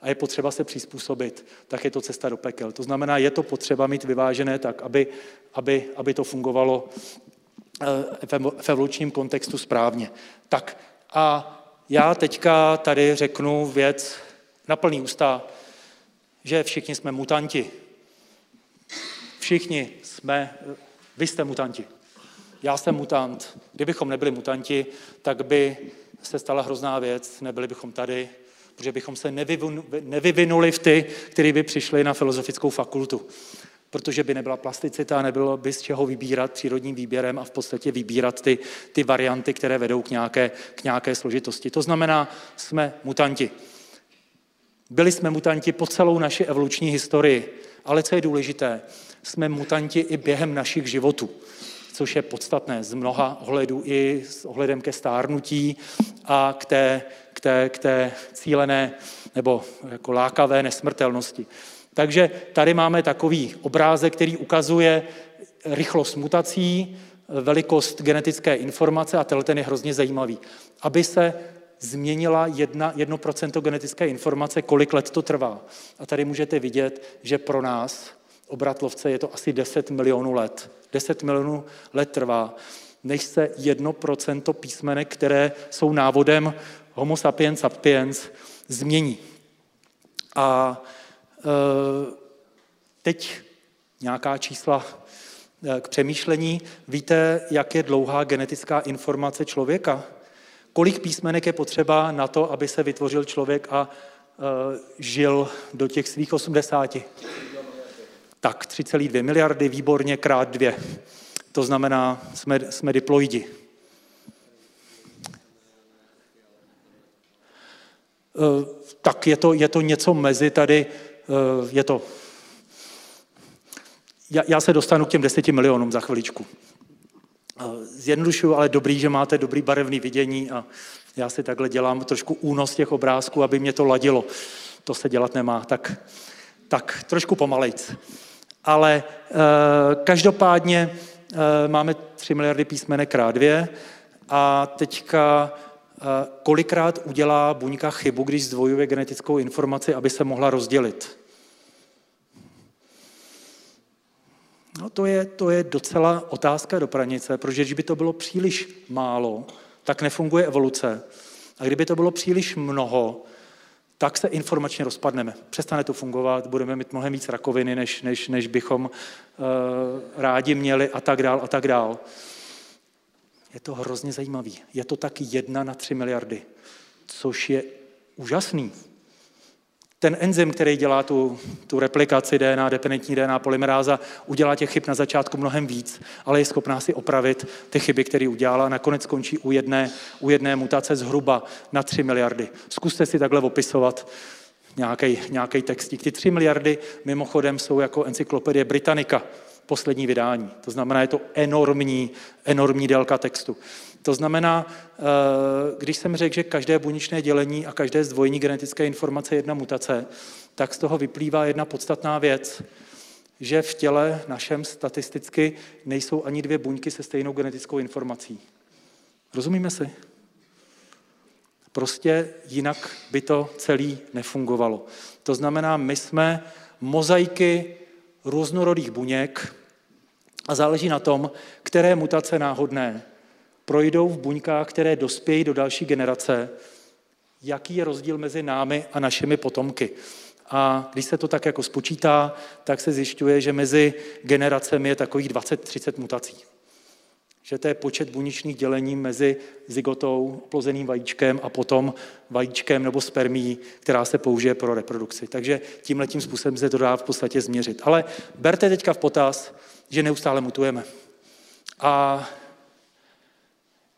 a je potřeba se přizpůsobit, tak je to cesta do pekel. To znamená, je to potřeba mít vyvážené tak, aby, aby, aby to fungovalo v evolučním kontextu správně. Tak a já teďka tady řeknu věc na plný ústa, že všichni jsme mutanti. Všichni jsme, vy jste mutanti. Já jsem mutant. Kdybychom nebyli mutanti, tak by se stala hrozná věc, nebyli bychom tady, protože bychom se nevyvinuli v ty, kteří by přišli na filozofickou fakultu. Protože by nebyla plasticita, nebylo by z čeho vybírat přírodním výběrem a v podstatě vybírat ty, ty varianty, které vedou k nějaké, k nějaké složitosti. To znamená, jsme mutanti. Byli jsme mutanti po celou naši evoluční historii, ale co je důležité, jsme mutanti i během našich životů, což je podstatné z mnoha ohledů, i s ohledem ke stárnutí a k té, k té, k té cílené nebo jako lákavé nesmrtelnosti. Takže tady máme takový obrázek, který ukazuje rychlost mutací, velikost genetické informace, a tenhle ten je hrozně zajímavý. Aby se změnila jedna, jedno procento genetické informace, kolik let to trvá. A tady můžete vidět, že pro nás, obratlovce, je to asi deset milionů let. deset milionů let trvá, než se jedno procento písmenek, které jsou návodem Homo sapiens sapiens, změní. A e, teď nějaká čísla k přemýšlení. Víte, jak je dlouhá genetická informace člověka? Kolik písmenek je potřeba na to, aby se vytvořil člověk a e, žil do těch svých osmdesáti? Tak, tři celé dvě miliardy, výborně, krát dvě. To znamená, jsme, jsme diploidi. E, tak je to, je to něco mezi tady, e, je to... Já, já se dostanu k těm deseti milionům za chviličku. Zjednodušuju, ale dobrý, že máte dobrý barevný vidění, a já si takhle dělám trošku únos těch obrázků, aby mě to ladilo. To se dělat nemá, tak, tak trošku pomalejc. Ale e, každopádně e, máme tři miliardy písmenek krát dvě, a teďka e, kolikrát udělá buňka chybu, když zdvojuje genetickou informaci, aby se mohla rozdělit? No to je, to je docela otázka do pranice, protože když by to bylo příliš málo, tak nefunguje evoluce. A kdyby to bylo příliš mnoho, tak se informačně rozpadneme. Přestane to fungovat, budeme mít mnohem víc rakoviny, než, než, než bychom uh, rádi měli, a tak dál, a tak dál. Je to hrozně zajímavý. Je to taky jedna na tři miliardy, což je úžasný. Ten enzym, který dělá tu, tu replikaci D N A, dependentní D N A polymeráza, udělá těch chyb na začátku mnohem víc, ale je schopná si opravit ty chyby, které udělala, a nakonec skončí u jedné, u jedné mutace zhruba na tři miliardy. Zkuste si takhle opisovat nějaký textík. Ty tři miliardy mimochodem jsou jako encyklopedie Britannica, poslední vydání. To znamená, je to enormní, enormní délka textu. To znamená, když jsem řekl, že každé buněčné dělení a každé zdvojení genetické informace je jedna mutace, tak z toho vyplývá jedna podstatná věc, že v těle našem statisticky nejsou ani dvě buňky se stejnou genetickou informací. Rozumíme si? Prostě jinak by to celý nefungovalo. To znamená, my jsme mozaiky různorodých buněk a záleží na tom, které mutace náhodné projdou v buňkách, které dospějí do další generace, jaký je rozdíl mezi námi a našimi potomky. A když se to tak jako spočítá, tak se zjišťuje, že mezi generacemi je takových dvacet až třicet mutací. Že to je počet buněčných dělení mezi zygotou, oplozeným vajíčkem a potom vajíčkem nebo spermií, která se použije pro reprodukci. Takže tímhletím způsobem se to dá v podstatě změřit. Ale berte teďka v potaz, že neustále mutujeme. A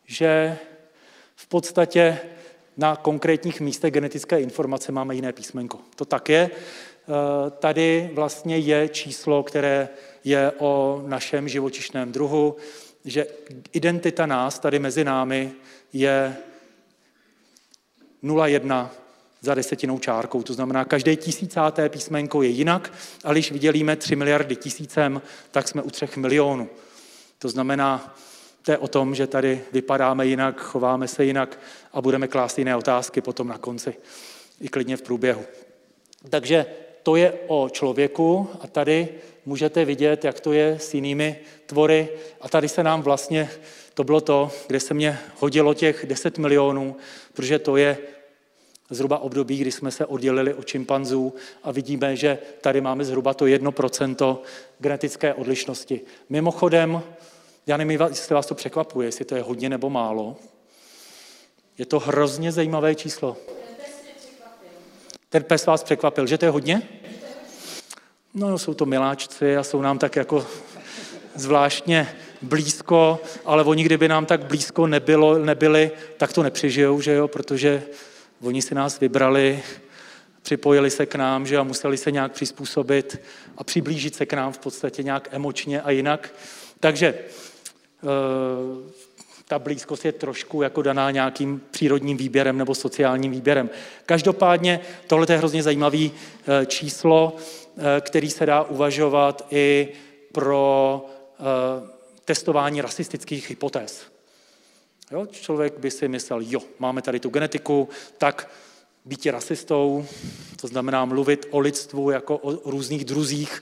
že v podstatě na konkrétních místech genetické informace máme jiné písmenko. To tak je. Tady vlastně je číslo, které je o našem živočišném druhu, že identita nás tady mezi námi je nula celá jedna za desetinou čárkou. To znamená, každé tisícáté písmenko je jinak, a když vydělíme tři miliardy tisícem, tak jsme u tři milionů. To znamená, to je o tom, že tady vypadáme jinak, chováme se jinak a budeme klást jiné otázky potom na konci, i klidně v průběhu. Takže to je o člověku a tady můžete vidět, jak to je s jinými tvory a tady se nám vlastně, to bylo to, kde se mě hodilo těch deset milionů, protože to je zhruba období, kdy jsme se oddělili od šimpanzů a vidíme, že tady máme zhruba to jedno procento genetické odlišnosti. Mimochodem, já nevím, jestli vás to překvapuje, jestli to je hodně nebo málo. Je to hrozně zajímavé číslo. Ten pes mě překvapil. Ten pes vás překvapil, že to je hodně? No, jsou to miláčci a jsou nám tak jako zvláštně blízko, ale oni, kdyby nám tak blízko nebylo, nebyli, tak to nepřežijou, že jo, protože oni si nás vybrali, připojili se k nám, že a museli se nějak přizpůsobit a přiblížit se k nám v podstatě nějak emočně a jinak. Takže ta blízkost je trošku jako daná nějakým přírodním výběrem nebo sociálním výběrem. Každopádně tohle je hrozně zajímavé číslo, který se dá uvažovat i pro testování rasistických hypotéz. Jo, člověk by si myslel, jo, máme tady tu genetiku, tak být rasistou, to znamená mluvit o lidstvu jako o různých druzích,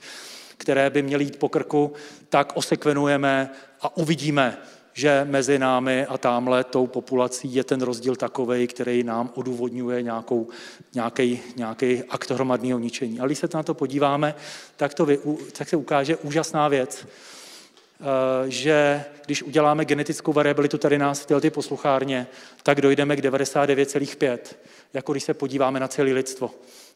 které by měly jít po krku, tak osekvenujeme a uvidíme, že mezi námi a támhle tou populací je ten rozdíl takovej, který nám odůvodňuje nějakou, nějaký, nějaký akt hromadného ničení. Ale když se na to podíváme, tak, to vy, tak se ukáže úžasná věc, že když uděláme genetickou variabilitu tady nás v této posluchárně, tak dojdeme k devadesát devět celá pět, jako když se podíváme na celé lidstvo.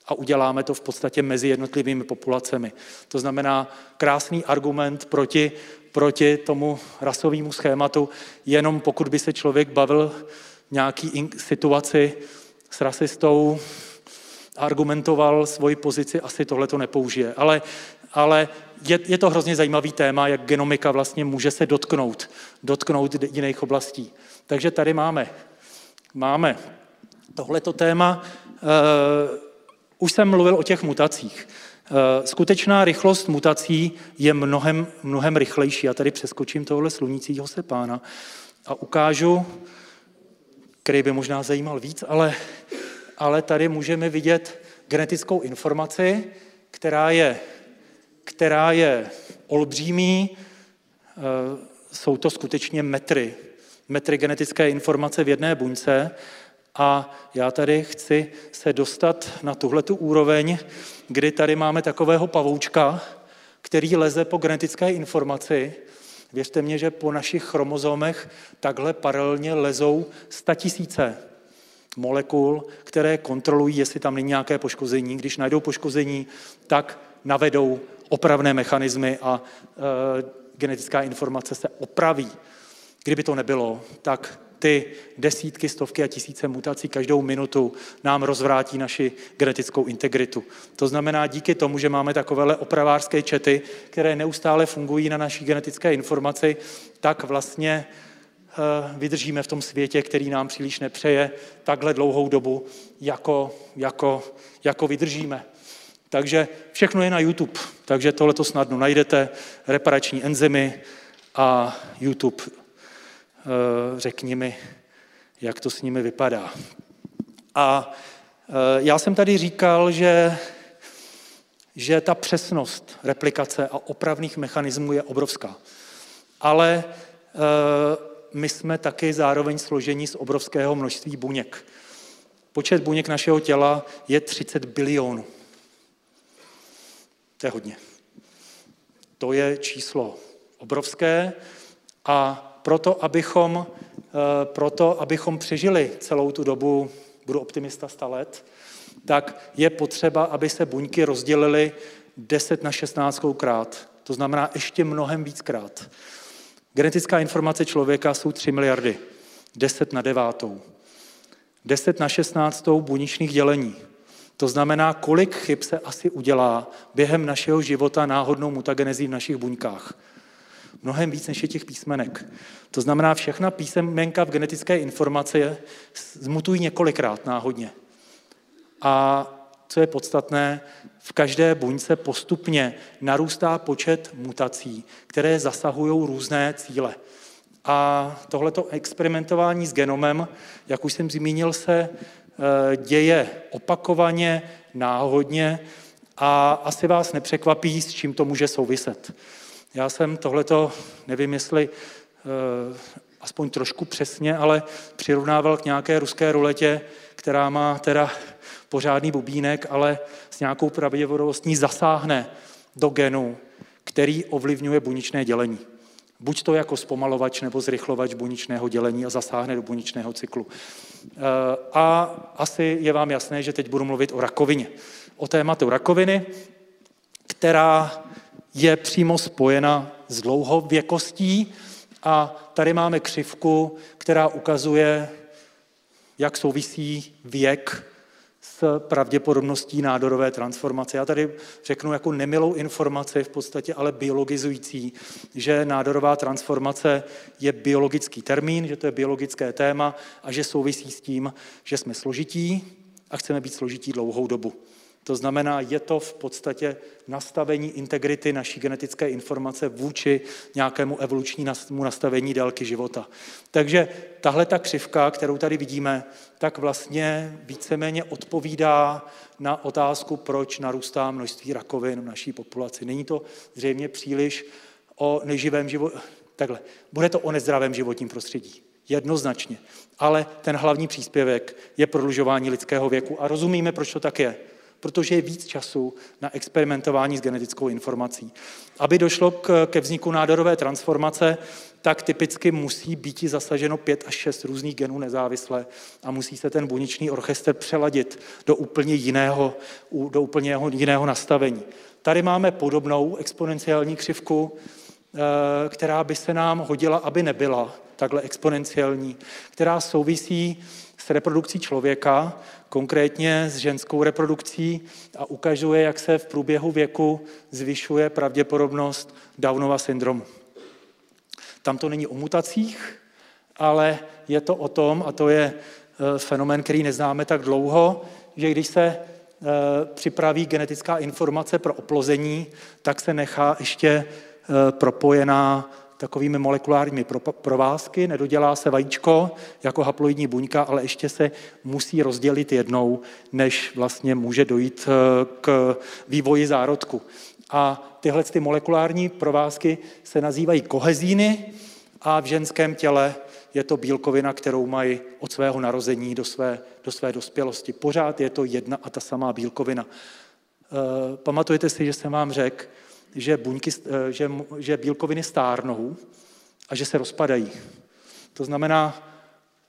A uděláme to v podstatě mezi jednotlivými populacemi. To znamená krásný argument proti, proti tomu rasovému schématu, jenom pokud by se člověk bavil nějaký in- situaci s rasistou, argumentoval svoji pozici, asi tohle to nepoužije. Ale, ale je, je to hrozně zajímavý téma, jak genomika vlastně může se dotknout, dotknout jiných oblastí. Takže tady máme, máme tohleto téma. E- Už jsem mluvil o těch mutacích. Skutečná rychlost mutací je mnohem, mnohem rychlejší. Já tady přeskočím tohle slunícího se pána a ukážu, který by možná zajímal víc, ale, ale tady můžeme vidět genetickou informaci, která je, která je olbřímý. Jsou to skutečně metry. Metry genetické informace v jedné buňce. A já tady chci se dostat na tuhletu úroveň, kdy tady máme takového pavoučka, který leze po genetické informaci. Věřte mě, že po našich chromozomech takhle paralelně lezou statisíce molekul, které kontrolují, jestli tam není nějaké poškození. Když najdou poškození, tak navedou opravné mechanismy a e, genetická informace se opraví. Kdyby to nebylo, tak ty desítky, stovky a tisíce mutací každou minutu nám rozvrátí naši genetickou integritu. To znamená, díky tomu, že máme takovéhle opravářské čety, které neustále fungují na naší genetické informaci, tak vlastně vydržíme v tom světě, který nám příliš nepřeje takhle dlouhou dobu, jako, jako, jako vydržíme. Takže všechno je na YouTube, takže tohleto snadno najdete, reparační enzymy a YouTube, řekni mi, jak to s nimi vypadá. A já jsem tady říkal, že, že ta přesnost replikace a opravných mechanismů je obrovská. Ale my jsme taky zároveň složení z obrovského množství buněk. Počet buněk našeho těla je třicet bilionů. To je hodně. To je číslo obrovské a proto, abychom, proto, abychom přežili celou tu dobu, budu optimista, sto let, tak je potřeba, aby se buňky rozdělily deset na šestnáctkou krát. To znamená ještě mnohem víckrát. Genetická informace člověka jsou tři miliardy. deset na devátou. deset na šestnáctou buněčných dělení. To znamená, kolik chyb se asi udělá během našeho života náhodnou mutagenezí v našich buňkách. Mnohem víc, než je těch písmenek. To znamená, všechna písmenka v genetické informaci zmutují několikrát náhodně. A co je podstatné, v každé buňce postupně narůstá počet mutací, které zasahují různé cíle. A tohleto experimentování s genomem, jak už jsem zmínil, se děje opakovaně, náhodně a asi vás nepřekvapí, s čím to může souviset. Já jsem tohleto, nevím jestli aspoň trošku přesně, ale přirovnával k nějaké ruské ruletě, která má teda pořádný bubínek, ale s nějakou pravděpodobností zasáhne do genu, který ovlivňuje buněčné dělení. Buď to jako zpomalovač nebo zrychlovač buněčného dělení a zasáhne do buněčného cyklu. A asi je vám jasné, že teď budu mluvit o rakovině. O tématu rakoviny, která je přímo spojena s dlouhověkostí a tady máme křivku, která ukazuje, jak souvisí věk s pravděpodobností nádorové transformace. Já tady řeknu jako nemilou informaci, v podstatě ale biologizující, že nádorová transformace je biologický termín, že to je biologické téma a že souvisí s tím, že jsme složití a chceme být složití dlouhou dobu. To znamená, je to v podstatě nastavení integrity naší genetické informace vůči nějakému evolučnímu nastavení délky života. Takže tahle ta křivka, kterou tady vidíme, tak vlastně víceméně odpovídá na otázku, proč narůstá množství rakovin v naší populaci. Není to zřejmě příliš o neživém životě. Takhle, bude to o nezdravém životním prostředí. Jednoznačně. Ale ten hlavní příspěvek je prodlužování lidského věku a rozumíme, proč to tak je. Protože je víc času na experimentování s genetickou informací. Aby došlo ke vzniku nádorové transformace, tak typicky musí být zasaženo pět až šest různých genů nezávisle a musí se ten buněčný orchestr přeladit do úplně jiného, do úplně jiného nastavení. Tady máme podobnou exponenciální křivku, která by se nám hodila, aby nebyla takhle exponenciální, která souvisí s reprodukcí člověka, konkrétně s ženskou reprodukcí a ukazuje, jak se v průběhu věku zvyšuje pravděpodobnost Downova syndromu. Tam to není o mutacích, ale je to o tom, a to je fenomén, který neznáme tak dlouho, že když se připraví genetická informace pro oplození, tak se nechá ještě propojená takovými molekulárními provázky, nedodělá se vajíčko jako haploidní buňka, ale ještě se musí rozdělit jednou, než vlastně může dojít k vývoji zárodku. A tyhle ty molekulární provázky se nazývají kohezíny a v ženském těle je to bílkovina, kterou mají od svého narození do své, do své dospělosti. Pořád je to jedna a ta samá bílkovina. E, pamatujete si, že jsem vám řekl, Že, buňky, že, že bílkoviny stárnou a že se rozpadají. To znamená,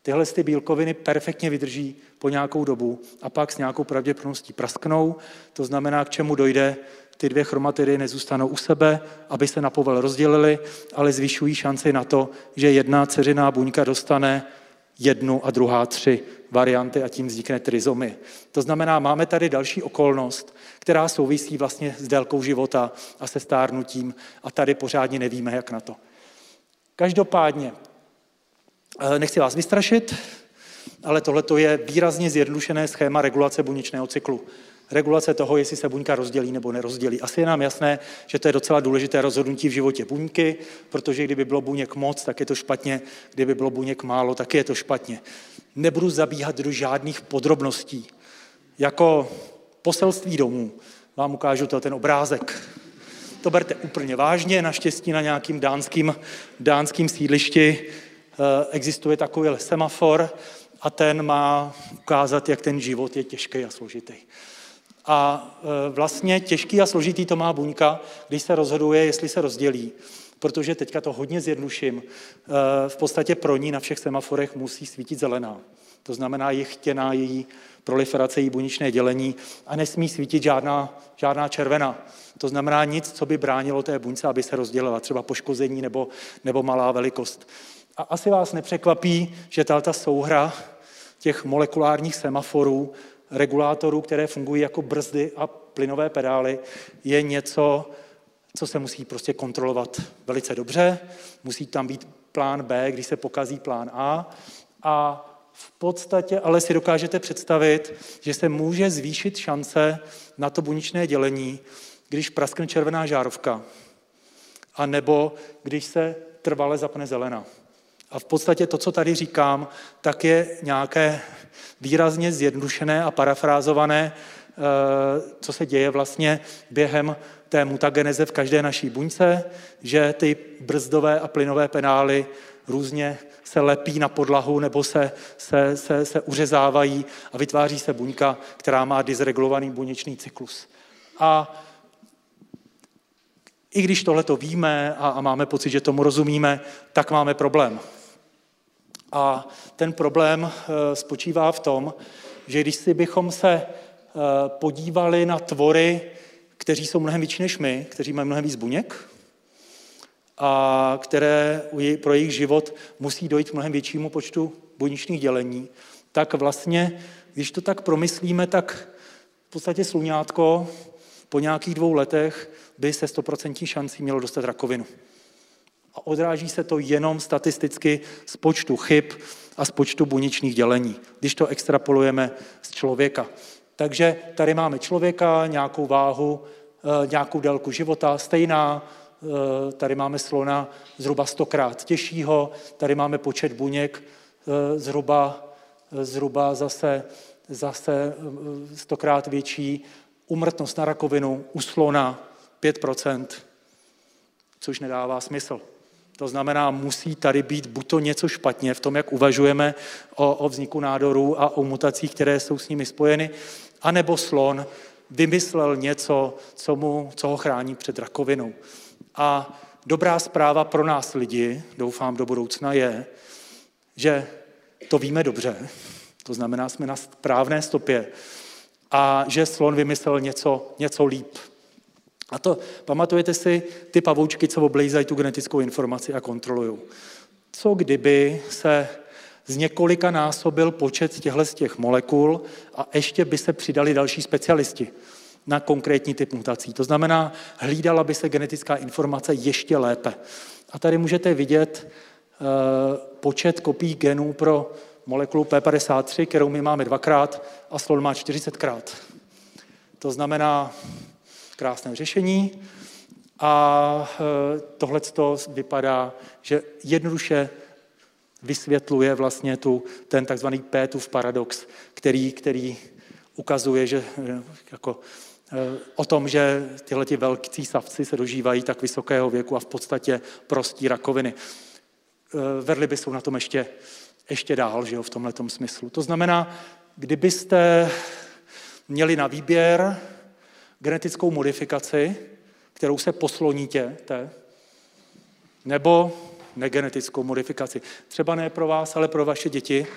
tyhle ty bílkoviny perfektně vydrží po nějakou dobu a pak s nějakou pravděpodobností prasknou. To znamená, k čemu dojde, ty dvě chromatidy nezůstanou u sebe, aby se na povel rozdělily, ale zvyšují šanci na to, že jedna dceřiná buňka dostane jednu a druhá tři varianty a tím vznikne trizomie. To znamená, máme tady další okolnost, která souvisí vlastně s délkou života a se stárnutím a tady pořádně nevíme, jak na to. Každopádně Nechci vás vystrašit, ale tohleto je výrazně zjednodušené schéma regulace buněčného cyklu. Regulace toho, jestli se buňka rozdělí nebo nerozdělí. Asi je nám jasné, že to je docela důležité rozhodnutí v životě buňky, protože kdyby bylo buněk moc, tak je to špatně, kdyby bylo buněk málo, tak je to špatně. Nebudu zabíhat do žádných podrobností. Jako poselství domů vám ukážu ten obrázek. To berte úplně vážně, naštěstí na nějakým dánským, dánským sídlišti existuje takový semafor a ten má ukázat, jak ten život je těžký a složitý. A vlastně těžký a složitý to má buňka, když se rozhoduje, jestli se rozdělí. Protože teďka to hodně zjednuším. V podstatě pro ní na všech semaforech musí svítit zelená. To znamená, je chtěná její proliferace, její buněčné dělení a nesmí svítit žádná, žádná červená. To znamená nic, co by bránilo té buňce, aby se rozdělila, třeba poškození nebo, nebo malá velikost. A asi vás nepřekvapí, že tato souhra těch molekulárních semaforů, regulátorů, které fungují jako brzdy a plynové pedály, je něco, co se musí prostě kontrolovat velice dobře. Musí tam být plán B, když se pokazí plán A. A v podstatě ale si dokážete představit, že se může zvýšit šance na to buněčné dělení, když praskne červená žárovka, a nebo když se trvale zapne zelena. A v podstatě to, co tady říkám, tak je nějaké výrazně zjednodušené a parafrázované, co se děje vlastně během té mutageneze v každé naší buňce, že ty brzdové a plynové pedály různě se lepí na podlahu nebo se, se, se, se uřezávají a vytváří se buňka, která má dysregulovaný buněčný cyklus. A i když tohleto víme a, a máme pocit, že tomu rozumíme, tak máme problém. A ten problém spočívá v tom, že když si bychom se podívali na tvory, kteří jsou mnohem víc než my, kteří mají mnohem víc buněk a které pro jejich život musí dojít k mnohem většímu počtu buněčných dělení, tak vlastně, když to tak promyslíme, tak v podstatě sluňátko po nějakých dvou letech by se sto procent šancí mělo dostat rakovinu. A odráží se to jenom statisticky z počtu chyb a z počtu buněčných dělení, když to extrapolujeme z člověka. Takže tady máme člověka, nějakou váhu, nějakou délku života, stejná, tady máme slona zhruba stokrát těžšího, tady máme počet buněk zhruba, zhruba zase, zase stokrát větší, úmrtnost na rakovinu u slona pět procent, což nedává smysl. To znamená, musí tady být buďto něco špatně v tom, jak uvažujeme o, o vzniku nádorů a o mutacích, které jsou s nimi spojeny, anebo slon vymyslel něco, co, mu, co ho chrání před rakovinou. A dobrá zpráva pro nás lidi, doufám do budoucna, je, že to víme dobře, to znamená, jsme na správné stopě, a že slon vymyslel něco, něco líp. A to, pamatujete si, ty pavoučky, co oblejzají tu genetickou informaci a kontrolují. Co kdyby se z několika násobil počet těchto z těch molekul a ještě by se přidali další specialisti na konkrétní typ mutací. To znamená, hlídala by se genetická informace ještě lépe. A tady můžete vidět uh, počet kopií genů pro molekulu P padesát tři, kterou my máme dvakrát a slon má čtyřicetkrát. To znamená krásné řešení a tohleto vypadá, že jednoduše vysvětluje vlastně tu, ten takzvaný Petův paradox, který, který ukazuje, že jako, o tom, že tyhleti velcí savci se dožívají tak vysokého věku a v podstatě prostí rakoviny. Verliby jsou na tom ještě ještě dál, že jo, v tomhletom smyslu. To znamená, kdybyste měli na výběr genetickou modifikaci, kterou se posloníte, nebo negenetickou modifikaci. Třeba ne pro vás, ale pro vaše děti.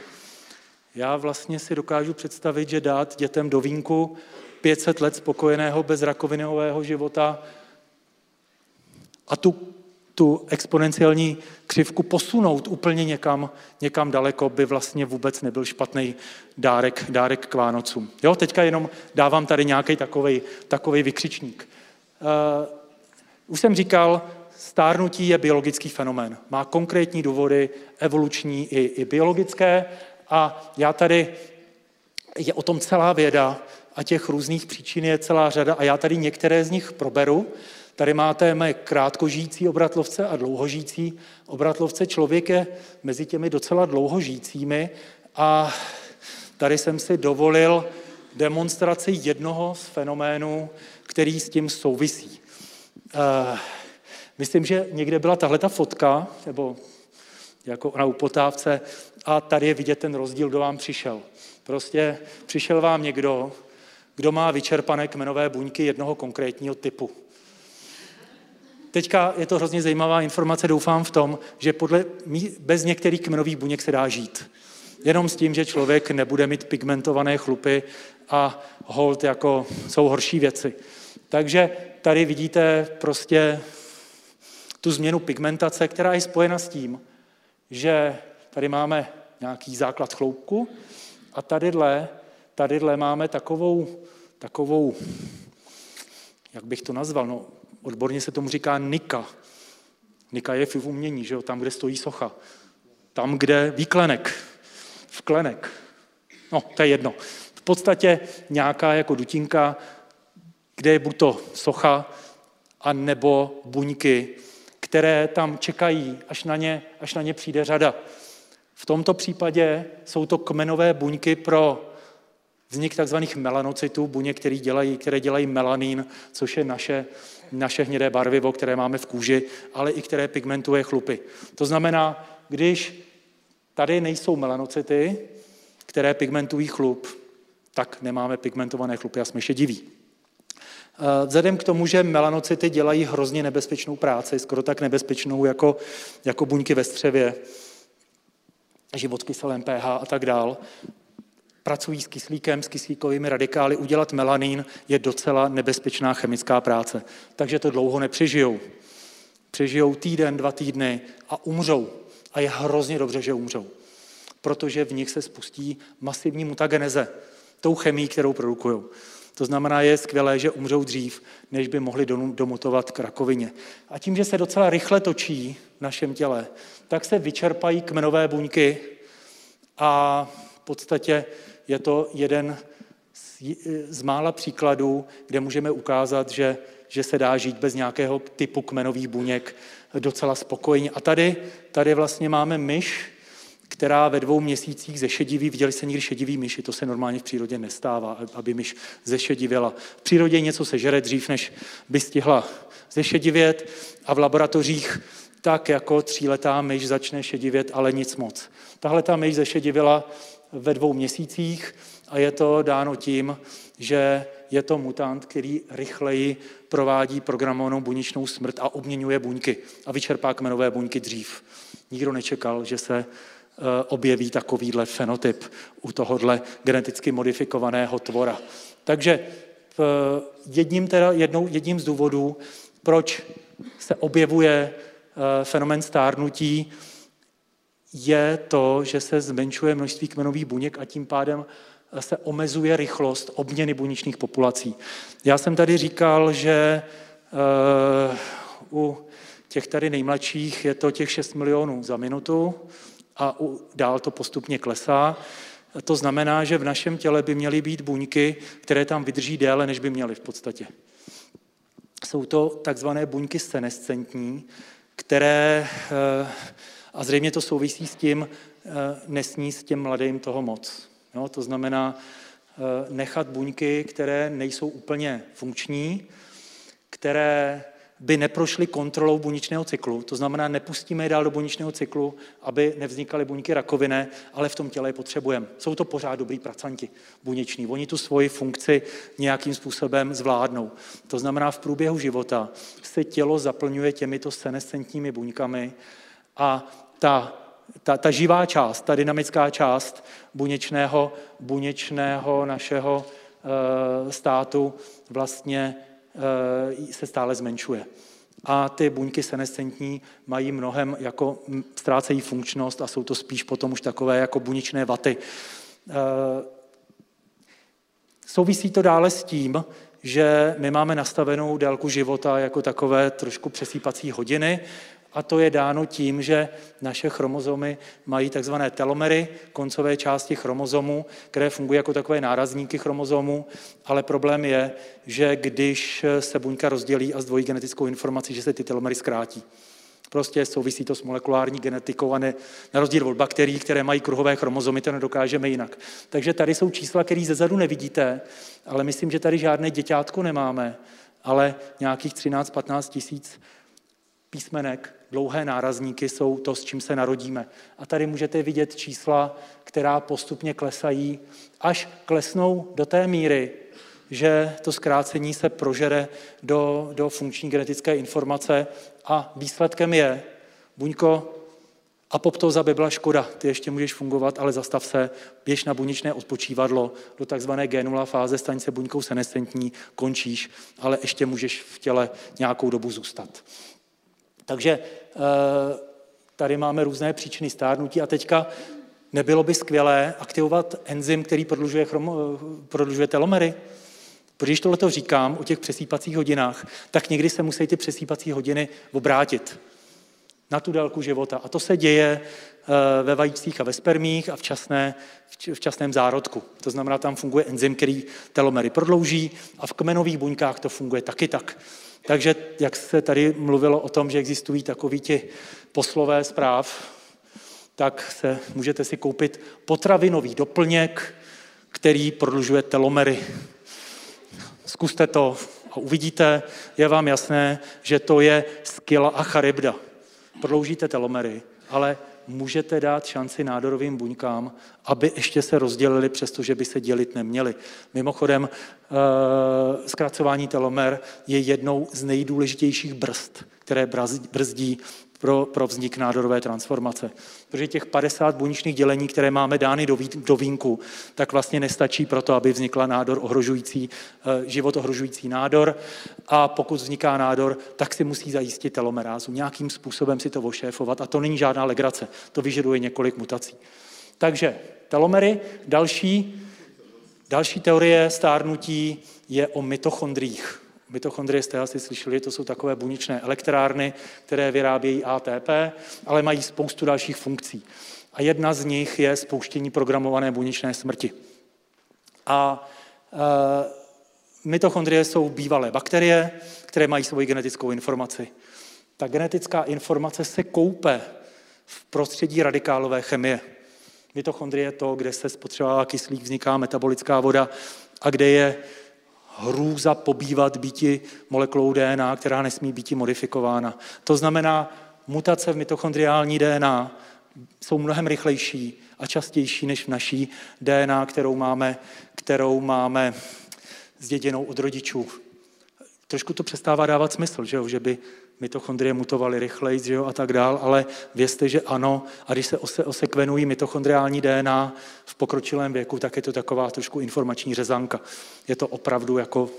Já vlastně si dokážu představit, že dát dětem do vínku pět set let spokojeného, bezrakovinového života a tu tu exponenciální křivku posunout úplně někam, někam daleko, by vlastně vůbec nebyl špatný dárek, dárek k Vánocům. Jo, teďka jenom dávám tady nějaký takovej, takovej vykřičník. Uh, už jsem říkal, stárnutí je biologický fenomén. Má konkrétní důvody, evoluční i, i biologické. A já tady, je o tom celá věda a těch různých příčin je celá řada a já tady některé z nich proberu. Tady máte mé krátkožijící obratlovce a dlouhožijící obratlovce. Člověk je mezi těmi docela dlouhožijícími a tady jsem si dovolil demonstraci jednoho z fenoménů, který s tím souvisí. Uh, myslím, že někde byla tahleta fotka, nebo jako na upotávce, a tady je vidět ten rozdíl, kdo vám přišel. Prostě přišel vám někdo, kdo má vyčerpané kmenové buňky jednoho konkrétního typu. Teďka je to hrozně zajímavá informace, doufám v tom, že podle mý, bez některých kmenových buněk se dá žít. Jenom s tím, že člověk nebude mít pigmentované chlupy a hold jako jsou horší věci. Takže tady vidíte prostě tu změnu pigmentace, která je spojena s tím, že tady máme nějaký základ chloupku a tadyhle, tadyhle máme takovou, takovou, jak bych to nazval, no, odborně se tomu říká nika. Nika je v umění, že jo? Tam, kde stojí socha. Tam, kde výklenek, vklenek. No, to je jedno. V podstatě nějaká jako dutinka, kde je buď to socha, anebo buňky, které tam čekají, až na ně, až na ně přijde řada. V tomto případě jsou to kmenové buňky pro vznik takzvaných melanocitů, buněk, které dělají, které dělají melanin, což je naše, naše hnědé barvivo, které máme v kůži, ale i které pigmentuje chlupy. To znamená, když tady nejsou melanocity, které pigmentují chlup, tak nemáme pigmentované chlupy a jsme šediví. Vzhledem k tomu, že melanocity dělají hrozně nebezpečnou práci, skoro tak nebezpečnou jako, jako buňky ve střevě, život s kyselém pH a tak dál, pracují s kyslíkem, s kyslíkovými radikály, udělat melanin je docela nebezpečná chemická práce. Takže to dlouho nepřežijou. Přežijou týden, dva týdny a umřou. A je hrozně dobře, že umřou. Protože v nich se spustí masivní mutageneze tou chemií, kterou produkují. To znamená, je skvělé, že umřou dřív, než by mohli domutovat k rakovině. A tím, že se docela rychle točí v našem těle, tak se vyčerpají kmenové buňky a v podstatě je to jeden z mála příkladů, kde můžeme ukázat, že, že se dá žít bez nějakého typu kmenových buněk docela spokojeně. A tady, tady vlastně máme myš, která ve dvou měsících zešediví. Viděli jste někdy šedivý myši, to se normálně v přírodě nestává, aby myš zešedivěla. V přírodě něco se žere dřív, než by stihla zešedivět a v laboratořích tak jako tříletá myš začne šedivět, ale nic moc. Tahle ta myš zešedivěla ve dvou měsících a je to dáno tím, že je to mutant, který rychleji provádí programovanou buněčnou smrt a obměňuje buňky a vyčerpá kmenové buňky dřív. Nikdo nečekal, že se objeví takovýhle fenotyp u tohohle geneticky modifikovaného tvora. Takže jedním, teda jednou, jedním z důvodů, proč se objevuje fenomén stárnutí, je to, že se zmenšuje množství kmenových buněk a tím pádem se omezuje rychlost obměny buněčných populací. Já jsem tady říkal, že u těch tady nejmladších je to těch šest milionů za minutu, a dál to postupně klesá. To znamená, že v našem těle by měly být buňky, které tam vydrží déle, než by měly v podstatě. Jsou to takzvané buňky senescentní, které, a zřejmě to souvisí s tím, nesní s těm mladým toho moc. Jo, to znamená nechat buňky, které nejsou úplně funkční, které by neprošly kontrolou buněčného cyklu. To znamená, nepustíme je dál do buněčného cyklu, aby nevznikaly buňky rakovinné, ale v tom těle je potřebujeme. Jsou to pořád dobrý pracanti buněční. Oni tu svoji funkci nějakým způsobem zvládnou. To znamená, v průběhu života se tělo zaplňuje těmito senescentními buňkami a ta, ta, ta živá část, ta dynamická část buněčného, buněčného našeho e, státu vlastně se stále zmenšuje. A ty buňky senescentní mají mnohem, jako ztrácejí funkčnost a jsou to spíš potom už takové jako buněčné vaty. Souvisí to dále s tím, že my máme nastavenou délku života jako takové trošku přesýpací hodiny, a to je dáno tím, že naše chromozomy mají takzvané telomery, koncové části chromozomu, které fungují jako takové nárazníky chromozomu, ale problém je, že když se buňka rozdělí a zdvojí genetickou informaci, že se ty telomery zkrátí. Prostě souvisí to s molekulární genetikou a ne, na rozdíl od bakterií, které mají kruhové chromozomy, to nedokážeme jinak. Takže tady jsou čísla, které zezadu nevidíte, ale myslím, že tady žádné děťátko nemáme, ale nějakých třináct až patnáct tisíc písmenek, dlouhé nárazníky jsou to, s čím se narodíme. A tady můžete vidět čísla, která postupně klesají, až klesnou do té míry, že to zkrácení se prožere do, do funkční genetické informace a výsledkem je, buňko, apoptóza by byla škoda, ty ještě můžeš fungovat, ale zastav se, běž na buněčné odpočívadlo, do takzvané G nula fáze, staň se buňkou senescentní, končíš, ale ještě můžeš v těle nějakou dobu zůstat. Takže tady máme různé příčiny stárnutí a teďka nebylo by skvělé aktivovat enzym, který prodlužuje, chromo, prodlužuje telomery? Protože když tohleto říkám o těch přesýpacích hodinách, tak někdy se musí ty přesýpací hodiny obrátit na tu délku života. A to se děje ve vajíčcích a ve spermích a včasné, včasném zárodku. To znamená, tam funguje enzym, který telomery prodlouží a v kmenových buňkách to funguje taky tak. Takže jak se tady mluvilo o tom, že existují takoví ti poslové zpráv, tak se můžete si koupit potravinový doplněk, který prodlužuje telomery. Zkuste to a uvidíte, je vám jasné, že to je skila a charybda. Prodloužíte telomery, ale můžete dát šanci nádorovým buňkám, aby ještě se rozdělili, přestože by se dělit neměli. Mimochodem, zkracování telomer je jednou z nejdůležitějších brzd, které brzdí pro, pro vznik nádorové transformace. Protože těch padesát buněčných dělení, které máme dány do, ví, do vínku, tak vlastně nestačí pro to, aby vznikla nádor ohrožující, život ohrožující nádor. A pokud vzniká nádor, tak si musí zajistit telomerázu. Nějakým způsobem si to ošéfovat. A to není žádná legrace. To vyžaduje několik mutací. Takže telomery, další, další teorie stárnutí je o mitochondriích. Mitochondrie jste asi slyšeli, to jsou takové buněčné elektrárny, které vyrábějí A T P, ale mají spoustu dalších funkcí. A jedna z nich je spouštění programované buněčné smrti. A e, mitochondrie jsou bývalé bakterie, které mají svoji genetickou informaci. Ta genetická informace se koupe v prostředí radikálové chemie. Mitochondrie je to, kde se spotřebává kyslík, vzniká metabolická voda a kde je hrůza pobývat býti molekulou D N A, která nesmí býti modifikována. To znamená, mutace v mitochondriální D N A jsou mnohem rychlejší a častější než v naší D N A, kterou máme, kterou máme zděděnou od rodičů. Trošku to přestává dávat smysl, že, jo? Že by mitochondrie mutovaly rychleji, že jo? A tak dál, ale vězte, že ano. A když se ose- osekvenují mitochondriální D N A v pokročilém věku, tak je to taková trošku informační řezanka. Je to opravdu jako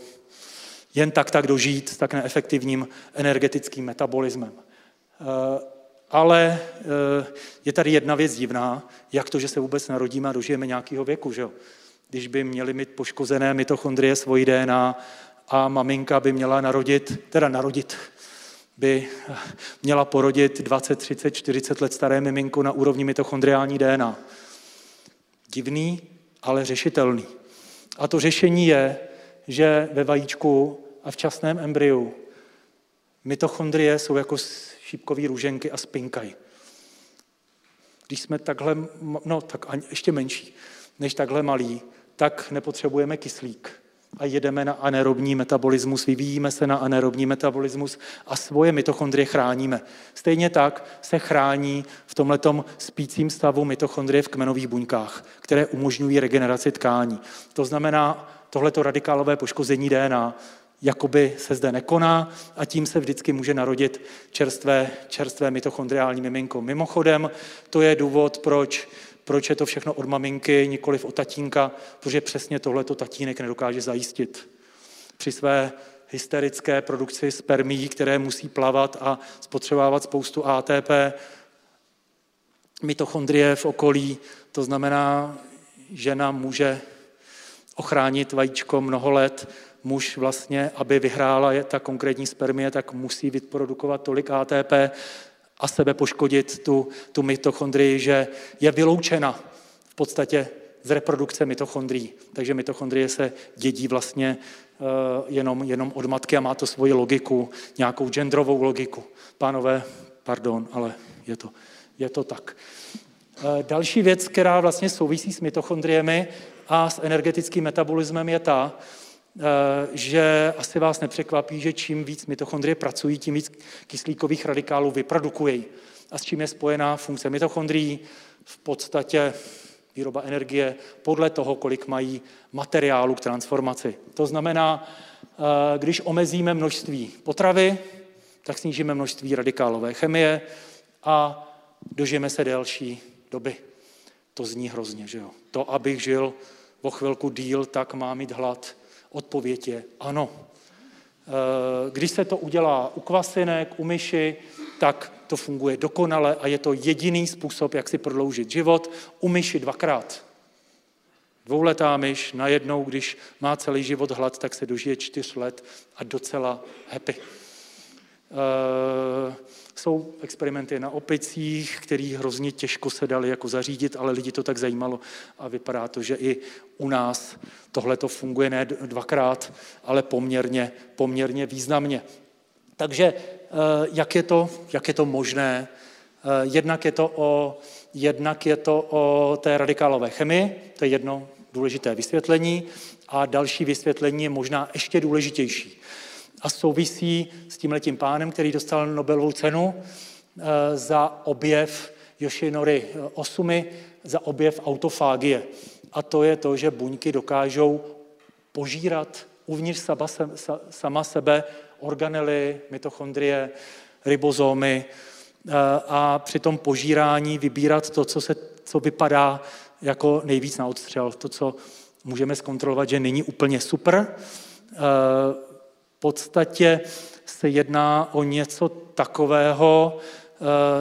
jen tak tak dožít s tak neefektivním energetickým metabolismem. E- Ale e- je tady jedna věc divná, jak to, že se vůbec narodíme a dožijeme nějakého věku, že jo? Když by měli mít poškozené mitochondrie svoji D N A, a maminka by měla narodit, teda narodit, by měla porodit dvacet, třicet, čtyřicet let staré miminko na úrovni mitochondriální D N A. Divný, ale řešitelný. A to řešení je, že ve vajíčku a včasném embryu mitochondrie jsou jako šípkové růženky a spinkají. Když jsme takhle, no tak ještě menší, než takhle malí, tak nepotřebujeme kyslík. A jedeme na anaerobní metabolismus, vyvíjíme se na anaerobní metabolismus a svoje mitochondrie chráníme. Stejně tak se chrání v tomhletom spícím stavu mitochondrie v kmenových buňkách, které umožňují regeneraci tkání. To znamená, tohleto radikálové poškození D N A jakoby se zde nekoná a tím se vždycky může narodit čerstvé, čerstvé mitochondriální miminko. Mimochodem, to je důvod, proč Proč je to všechno od maminky, nikoliv od tatínka, protože přesně tohleto tatínek nedokáže zajistit. Při své hysterické produkci spermií, které musí plavat a spotřebávat spoustu A T P, mitochondrie v okolí, to znamená, žena může ochránit vajíčko mnoho let muž vlastně, aby vyhrála ta konkrétní spermie, tak musí vyprodukovat tolik A T P a sebe poškodit tu, tu mitochondrii, že je vyloučena v podstatě z reprodukce mitochondrií. Takže mitochondrie se dědí vlastně jenom, jenom od matky a má to svoji logiku, nějakou genderovou logiku. Pánové, pardon, ale je to, je to tak. Další věc, která vlastně souvisí s mitochondriemi a s energetickým metabolismem je ta, že asi vás nepřekvapí, že čím víc mitochondrie pracují, tím víc kyslíkových radikálů vyprodukují. A s čím je spojená funkce mitochondrií? V podstatě výroba energie podle toho, kolik mají materiálu k transformaci. To znamená, když omezíme množství potravy, tak snížíme množství radikálové chemie a dožijeme se delší doby. To zní hrozně, že jo? To, abych žil o chvilku díl, tak mám mít hlad. Odpověď je ano. Když se to udělá u kvasinek, u myši, tak to funguje dokonale a je to jediný způsob, jak si prodloužit život. U myši dvakrát. Dvouletá myš najednou, když má celý život hlad, tak se dožije čtyř let a docela happy. Uh, jsou experimenty na opicích, které hrozně těžko se daly jako zařídit, ale lidi to tak zajímalo a vypadá to, že i u nás tohle to funguje ne dvakrát, ale poměrně, poměrně významně. Takže uh, jak je to, jak je to možné? Uh, jednak, je to o, jednak je to o té radikálové chemii, to je jedno důležité vysvětlení a další vysvětlení je možná ještě důležitější. A souvisí s tímhletím pánem, který dostal Nobelovu cenu za objev Yoshinori Ohsumi, za objev autofágie. A to je to, že buňky dokážou požírat uvnitř sama sebe organely, mitochondrie, ribozomy a při tom požírání vybírat to, co, se, co vypadá jako nejvíc na odstřel. To, co můžeme zkontrolovat, že není úplně super. V podstatě se jedná o něco takového,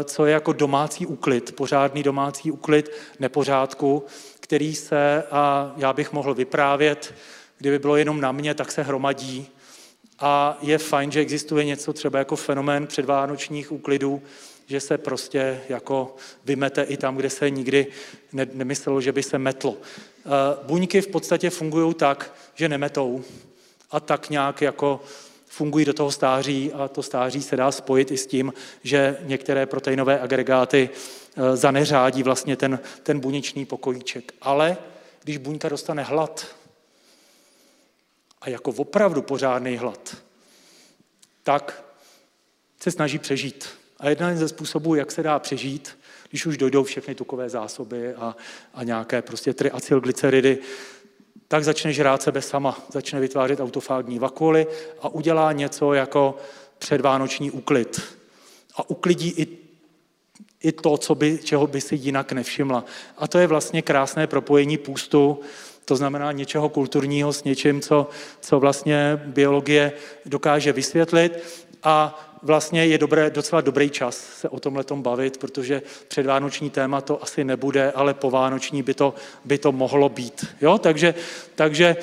co je jako domácí úklid, pořádný domácí úklid nepořádku, který se, a já bych mohl vyprávět, kdyby bylo jenom na mě, tak se hromadí. A je fajn, že existuje něco třeba jako fenomén předvánočních úklidů, že se prostě jako vymete i tam, kde se nikdy nemyslelo, že by se metlo. Buňky v podstatě fungují tak, že nemetou. A tak nějak jako fungují do toho stáří a to stáří se dá spojit i s tím, že některé proteinové agregáty zaneřádí vlastně ten, ten buněčný pokojíček. Ale když buňka dostane hlad a jako opravdu pořádný hlad, tak se snaží přežít. A jeden ze způsobů, jak se dá přežít, když už dojdou všechny tukové zásoby a, a nějaké prostě triacylglyceridy, tak začne žrát sebe sama, začne vytvářet autofágní vakuoly a udělá něco jako předvánoční úklid. A uklidí i, i to, co by, čeho by si jinak nevšimla. A to je vlastně krásné propojení půstu, to znamená něčeho kulturního s něčím, co, co vlastně biologie dokáže vysvětlit a vlastně je dobré, docela dobrý čas se o tomhletom bavit, protože předvánoční téma to asi nebude, ale povánoční by to, by to mohlo být. Jo? Takže, takže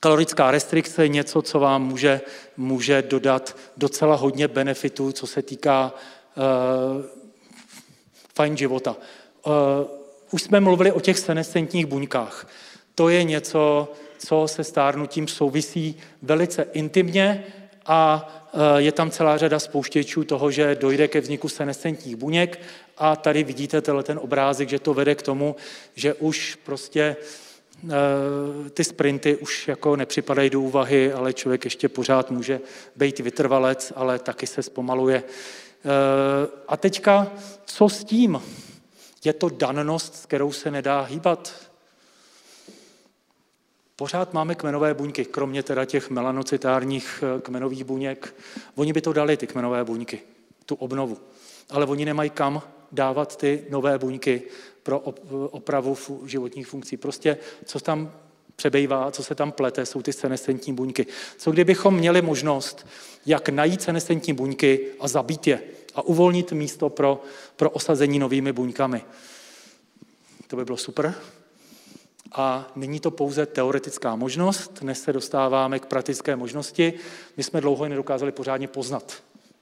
kalorická restrikce je něco, co vám může, může dodat docela hodně benefitů, co se týká uh, fajn života. Uh, už jsme mluvili o těch senescentních buňkách. To je něco, co se stárnutím souvisí velice intimně a je tam celá řada spouštěčů toho, že dojde ke vzniku senescentních buněk a tady vidíte ten obrázek, že to vede k tomu, že už prostě ty sprinty už jako nepřipadají do úvahy, ale člověk ještě pořád může být vytrvalec, ale taky se zpomaluje. A teďka, co s tím? Je to danost, s kterou se nedá hýbat? Pořád máme kmenové buňky, kromě teda těch melanocitárních kmenových buněk. Oni by to dali, ty kmenové buňky, tu obnovu. Ale oni nemají kam dávat ty nové buňky pro opravu životních funkcí. Prostě co tam přebejvá, co se tam plete, jsou ty senescentní buňky. Co kdybychom měli možnost, jak najít senescentní buňky a zabít je a uvolnit místo pro, pro osazení novými buňkami? To by bylo super. a není to pouze teoretická možnost, dnes se dostáváme k praktické možnosti. My jsme dlouho nedokázali pořádně poznat.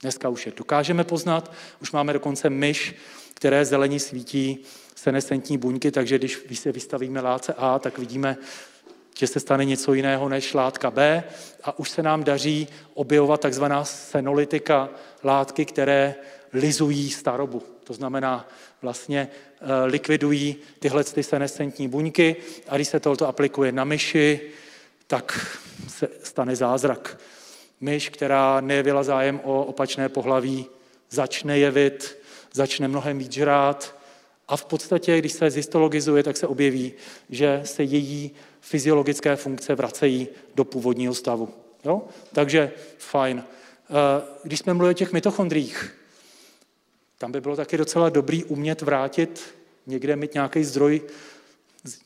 Dneska už je dokážeme poznat, už máme dokonce myš, které zelení svítí senescentní buňky, takže když se vystavíme látce A, tak vidíme, že se stane něco jiného než látka B a už se nám daří objevovat takzvaná senolytika, látky, které lizují starobu. To znamená, vlastně likvidují tyhle ty senescentní buňky a když se tohoto aplikuje na myši, tak se stane zázrak. Myš, která nejevila zájem o opačné pohlaví, začne jevit, začne mnohem víc žrát a v podstatě, když se zhistologizuje, tak se objeví, že se její fyziologické funkce vracejí do původního stavu. Jo? Takže fajn. Když jsme mluvili o těch mitochondriích, tam by bylo taky docela dobrý umět vrátit, někde mít nějaký zdroj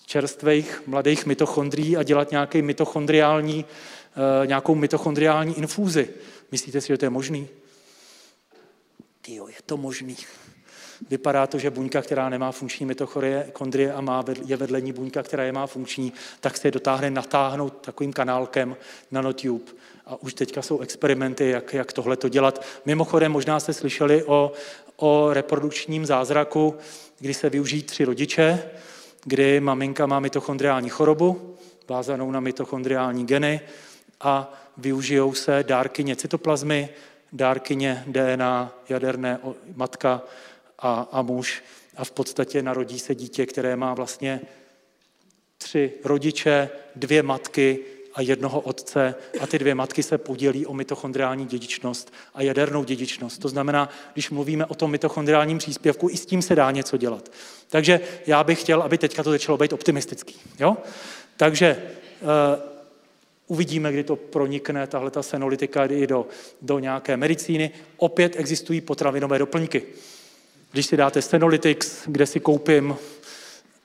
čerstvých mladých mitochondrií a dělat nějaký mitochondriální, nějakou mitochondriální infúzi. Myslíte si, že to je možný? Tyjo, je to možný. Vypadá to, že buňka, která nemá funkční mitochondrie a má je vedle ní buňka, která je má funkční, tak se je dotáhne natáhnout takovým kanálkem nanotube. A už teďka jsou experimenty, jak, jak tohle to dělat. Mimochodem, možná jste slyšeli o, o reprodukčním zázraku, kdy se využijí tři rodiče, kdy maminka má mitochondriální chorobu, vázanou na mitochondriální geny a využijou se dárkyně cytoplazmy, dárkyně D N A, jaderné matka a, a muž a v podstatě narodí se dítě, které má vlastně tři rodiče, dvě matky a jednoho otce a ty dvě matky se podělí o mitochondriální dědičnost a jadernou dědičnost. To znamená, když mluvíme o tom mitochondriálním příspěvku, i s tím se dá něco dělat. Takže já bych chtěl, aby teďka to začalo být optimistický. Jo? Takže uh, uvidíme, kdy to pronikne, tahle ta senolytika i do, do nějaké medicíny. Opět existují potravinové doplňky. Když si dáte Senolytics, kde si koupím,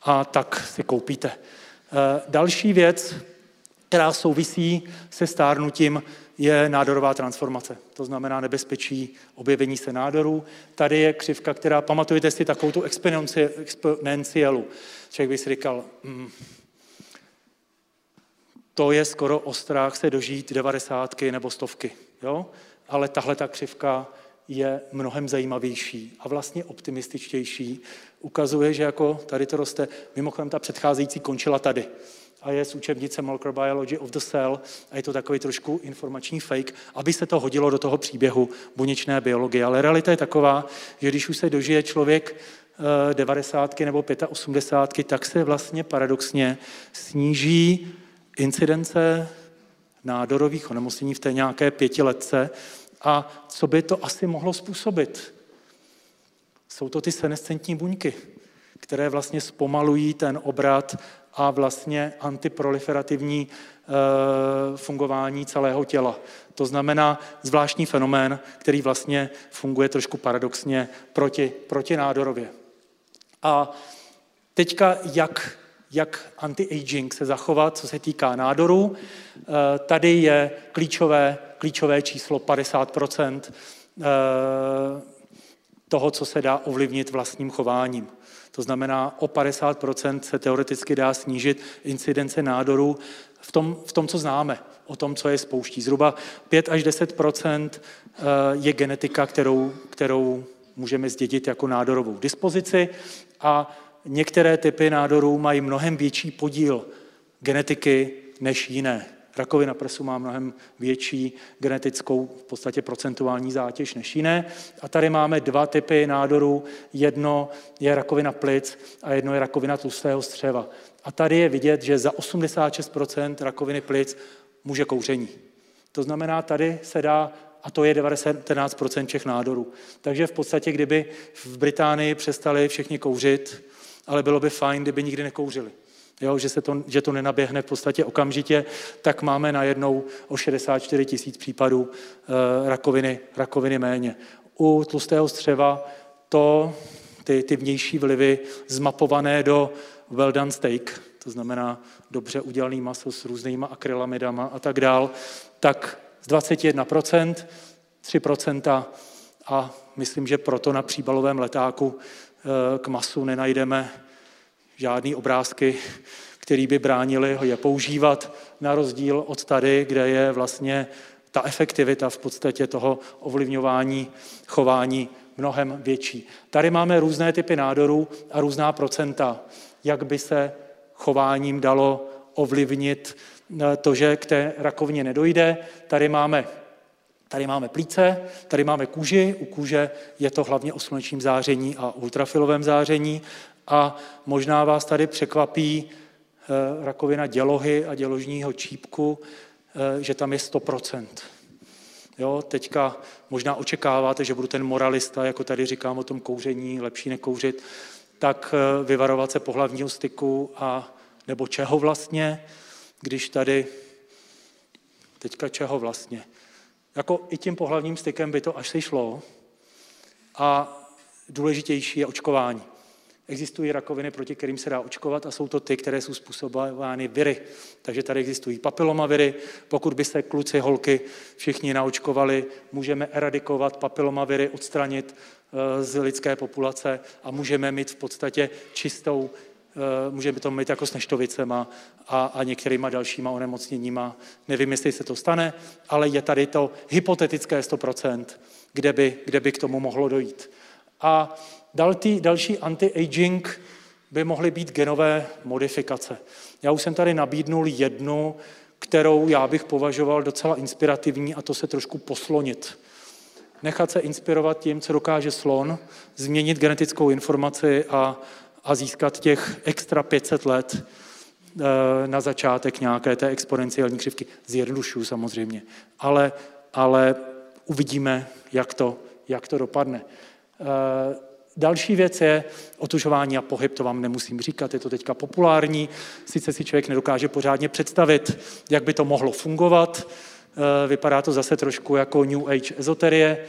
a tak si koupíte. E, další věc, která souvisí se stárnutím, je nádorová transformace. To znamená nebezpečí objevení se nádorů. Tady je křivka, která, pamatujete si takovou tu exponencielu. Člověk by si říkal, mm, to je skoro o strach se dožít devadesátky nebo stovky. Jo? Ale tahle ta křivka je mnohem zajímavější a vlastně optimističtější. Ukazuje, že jako tady to roste, mimochodem ta předcházející končila tady a je z učebnice Microbiology of the Cell a je to takový trošku informační fake, aby se to hodilo do toho příběhu buněčné biologie. Ale realita je taková, že když už se dožije člověk devadesátky nebo osmdesátky, tak se vlastně paradoxně sníží incidence nádorových onemocnění v té nějaké pětiletce. A co by to asi mohlo způsobit? Jsou to ty senescentní buňky, které vlastně zpomalují ten obrat a vlastně antiproliferativní e, fungování celého těla. To znamená zvláštní fenomén, který vlastně funguje trošku paradoxně proti, proti nádorově. A teďka jak, jak anti-aging se zachovat, co se týká nádoru. E, tady je klíčové klíčové číslo padesát procent toho, co se dá ovlivnit vlastním chováním. To znamená, o padesát procent se teoreticky dá snížit incidence nádorů v tom, v tom, co známe, o tom, co je spouští. Zhruba pět až deset procent je genetika, kterou, kterou můžeme zdědit jako nádorovou dispozici a některé typy nádorů mají mnohem větší podíl genetiky než jiné. Rakovina prsu má mnohem větší genetickou, v podstatě procentuální zátěž než jiné. A tady máme dva typy nádorů. Jedno je rakovina plic a jedno je rakovina tlustého střeva. A tady je vidět, že za osmdesát šest procent rakoviny plic může kouření. To znamená, tady se dá, a to je devatenáct procent všech nádorů. Takže v podstatě, kdyby v Británii přestali všichni kouřit, ale bylo by fajn, kdyby nikdy nekouřili. Jo, že, se to, že to nenaběhne v podstatě okamžitě, tak máme najednou o šedesát čtyři tisíc případů e, rakoviny, rakoviny méně. U tlustého střeva to, ty, ty vnější vlivy zmapované do well done steak, to znamená dobře udělaný maso s různýma akrylamidama a tak dál, tak z dvacet jedna procent, tři procenta a myslím, že proto na příbalovém letáku e, k masu nenajdeme žádný obrázky který by bránili ho je používat, na rozdíl od tady, kde je vlastně ta efektivita v podstatě toho ovlivňování, chování mnohem větší. Tady máme různé typy nádorů a různá procenta, jak by se chováním dalo ovlivnit to, že k té rakovině nedojde. Tady máme, tady máme plíce, tady máme kůži, u kůže je to hlavně o slunečním záření a ultrafialovém záření a možná vás tady překvapí rakovina dělohy a děložního čípku, že tam je sto procent. Jo, teďka možná očekáváte, že budu ten moralista, jako tady říkám o tom kouření, lepší nekouřit, tak vyvarovat se pohlavního styku a nebo čeho vlastně, když tady, teďka čeho vlastně. Jako i tím pohlavním stykem by to až se šlo a důležitější je očkování. Existují rakoviny, proti kterým se dá očkovat a jsou to ty, které jsou způsobovány viry. Takže tady existují papilomaviry. Pokud by se kluci, holky všichni naočkovali, můžeme eradikovat papilomaviry, odstranit z lidské populace a můžeme mít v podstatě čistou, můžeme to mít jako s neštovicema a, a některýma dalšíma onemocněníma. Nevím, jestli se to stane, ale je tady to hypotetické sto procent, kde by, kde by k tomu mohlo dojít. A další anti-aging by mohly být genové modifikace. Já už jsem tady nabídnul jednu, kterou já bych považoval docela inspirativní, a to se trošku poslonit. Nechat se inspirovat tím, co dokáže slon, změnit genetickou informaci a, a získat těch extra pět set let na začátek nějaké té exponenciální křivky. Zjednodušuju samozřejmě, ale, ale uvidíme, jak to, jak to dopadne. Další věc je otužování a pohyb, to vám nemusím říkat, je to teďka populární, sice si člověk nedokáže pořádně představit, jak by to mohlo fungovat, vypadá to zase trošku jako New Age ezoterie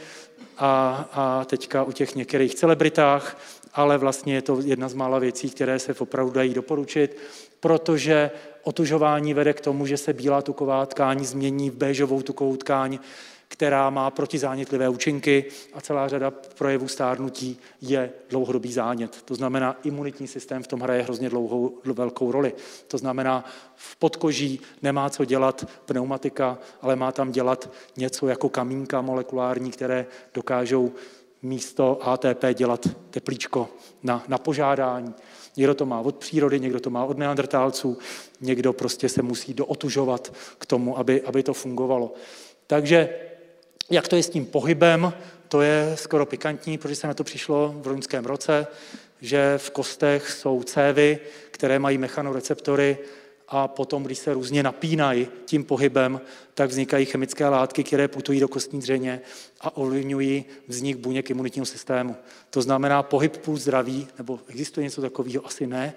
a, a teďka u těch některých celebritách, ale vlastně je to jedna z mála věcí, které se opravdu dají doporučit, protože otužování vede k tomu, že se bílá tuková tkáň změní v béžovou tukovou tkáň, která má protizánětlivé účinky a celá řada projevů stárnutí je dlouhodobý zánět. To znamená, imunitní systém v tom hraje hrozně dlouhou, velkou roli. To znamená, v podkoží nemá co dělat pneumatika, ale má tam dělat něco jako kamínka molekulární, které dokážou místo A T P dělat teplíčko na, na požádání. Někdo to má od přírody, někdo to má od neandertálců, někdo prostě se musí dootužovat k tomu, aby, aby to fungovalo. Takže jak to je s tím pohybem, to je skoro pikantní, protože se na to přišlo v loňském roce, že v kostech jsou cévy, které mají mechanoreceptory a potom, když se různě napínají tím pohybem, tak vznikají chemické látky, které putují do kostní dřeně a ovlivňují vznik buněk imunitního systému. To znamená pohyb půl zdraví, nebo existuje něco takového, asi ne,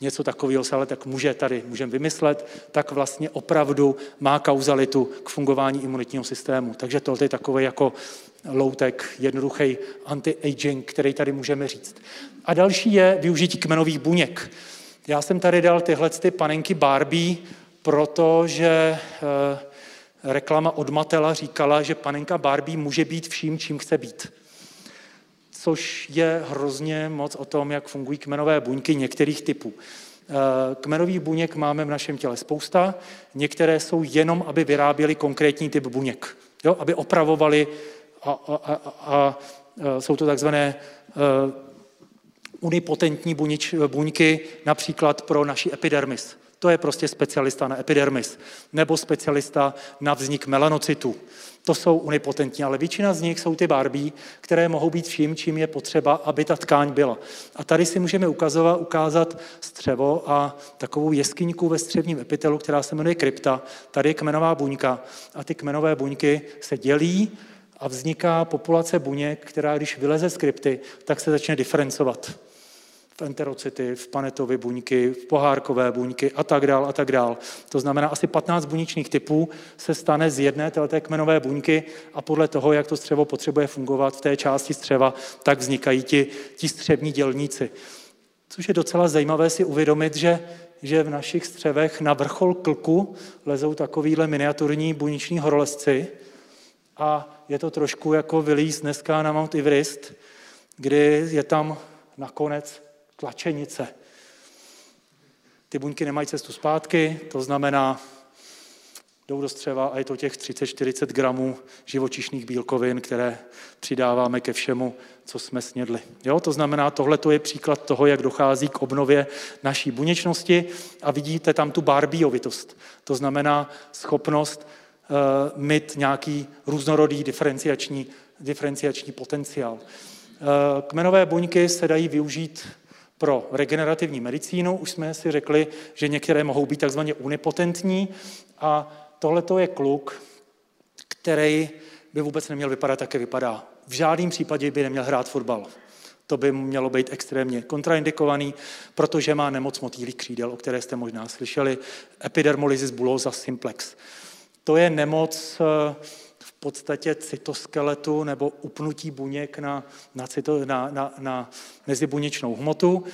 něco takového se ale tak může tady, můžeme vymyslet, tak vlastně opravdu má kauzalitu k fungování imunitního systému. Takže tohle je takový jako low-tech, jednoduchý anti-aging, který tady můžeme říct. A další je využití kmenových buněk. Já jsem tady dal tyhle ty panenky Barbie, protože eh, reklama od Mattela říkala, že panenka Barbie může být vším, čím chce být. Což je hrozně moc o tom, jak fungují kmenové buňky některých typů. Kmenových buněk máme v našem těle spousta, některé jsou jenom, aby vyráběly konkrétní typ buněk, jo? Aby opravovali a, a, a, a jsou to takzvané unipotentní buňč, buňky, například pro naši epidermis. To je prostě specialista na epidermis nebo specialista na vznik melanocytů. To jsou unipotentní, ale většina z nich jsou ty Barbie, které mohou být vším, čím je potřeba, aby ta tkáň byla. A tady si můžeme ukazovat, ukázat střevo a takovou jeskyňku ve střevním epitelu, která se jmenuje krypta. Tady je kmenová buňka a ty kmenové buňky se dělí a vzniká populace buněk, která když vyleze z krypty, tak se začne diferencovat. V enterocity, v panetovy buňky, v pohárkové buňky a tak dál a tak dál. To znamená, asi patnáct buněčných typů se stane z jedné této kmenové buňky a podle toho, jak to střevo potřebuje fungovat v té části střeva, tak vznikají ti, ti střevní dělníci. Což je docela zajímavé si uvědomit, že, že v našich střevech na vrchol klku lezou takovýhle miniaturní buněční horolezci a je to trošku jako vylíz dneska na Mount Everest, kdy je tam nakonec tlačenice. Ty buňky nemají cestu zpátky, to znamená, jdou do střeva a je to těch třicet čtyřicet gramů živočišných bílkovin, které přidáváme ke všemu, co jsme snědli. Jo? To znamená, tohle je příklad toho, jak dochází k obnově naší buněčnosti a vidíte tam tu barbiovitost. To znamená schopnost uh, mít nějaký různorodý diferenciační, diferenciační potenciál. Uh, kmenové buňky se dají využít pro regenerativní medicínu. Už jsme si řekli, že některé mohou být takzvaně unipotentní a tohle je kluk, který by vůbec neměl vypadat, jak vypadá. V žádném případě by neměl hrát fotbal. To by mělo být extrémně kontraindikovaný, protože má nemoc motýlí křídel, o které jste možná slyšeli, epidermolysis bullosa simplex. To je nemoc v podstatě cytoskeletu nebo upnutí buněk na, na, cyto, na, na, na mezibuněčnou hmotu.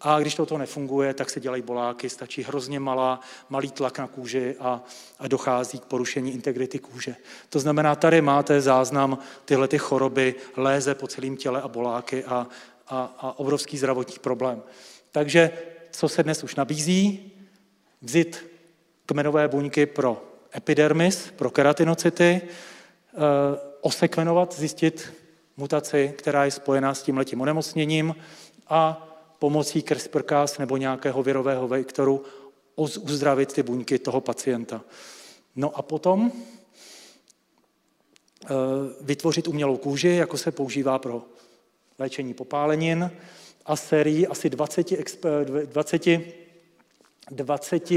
A když toto nefunguje, tak se dělají boláky, stačí hrozně malá, malý tlak na kůži a, a dochází k porušení integrity kůže. To znamená, tady máte záznam tyhle ty choroby, léze po celém těle a boláky a, a, a obrovský zdravotní problém. Takže co se dnes už nabízí? Vzít kmenové buňky pro epidermis, pro keratinocyty, osekvenovat, zjistit mutaci, která je spojená s tímhletím onemocněním a pomocí CRISPR-Cas nebo nějakého virového vektoru uzdravit ty buňky toho pacienta. No a potom vytvořit umělou kůži, jako se používá pro léčení popálenin a sérii asi dvacet, dvacet, dvacet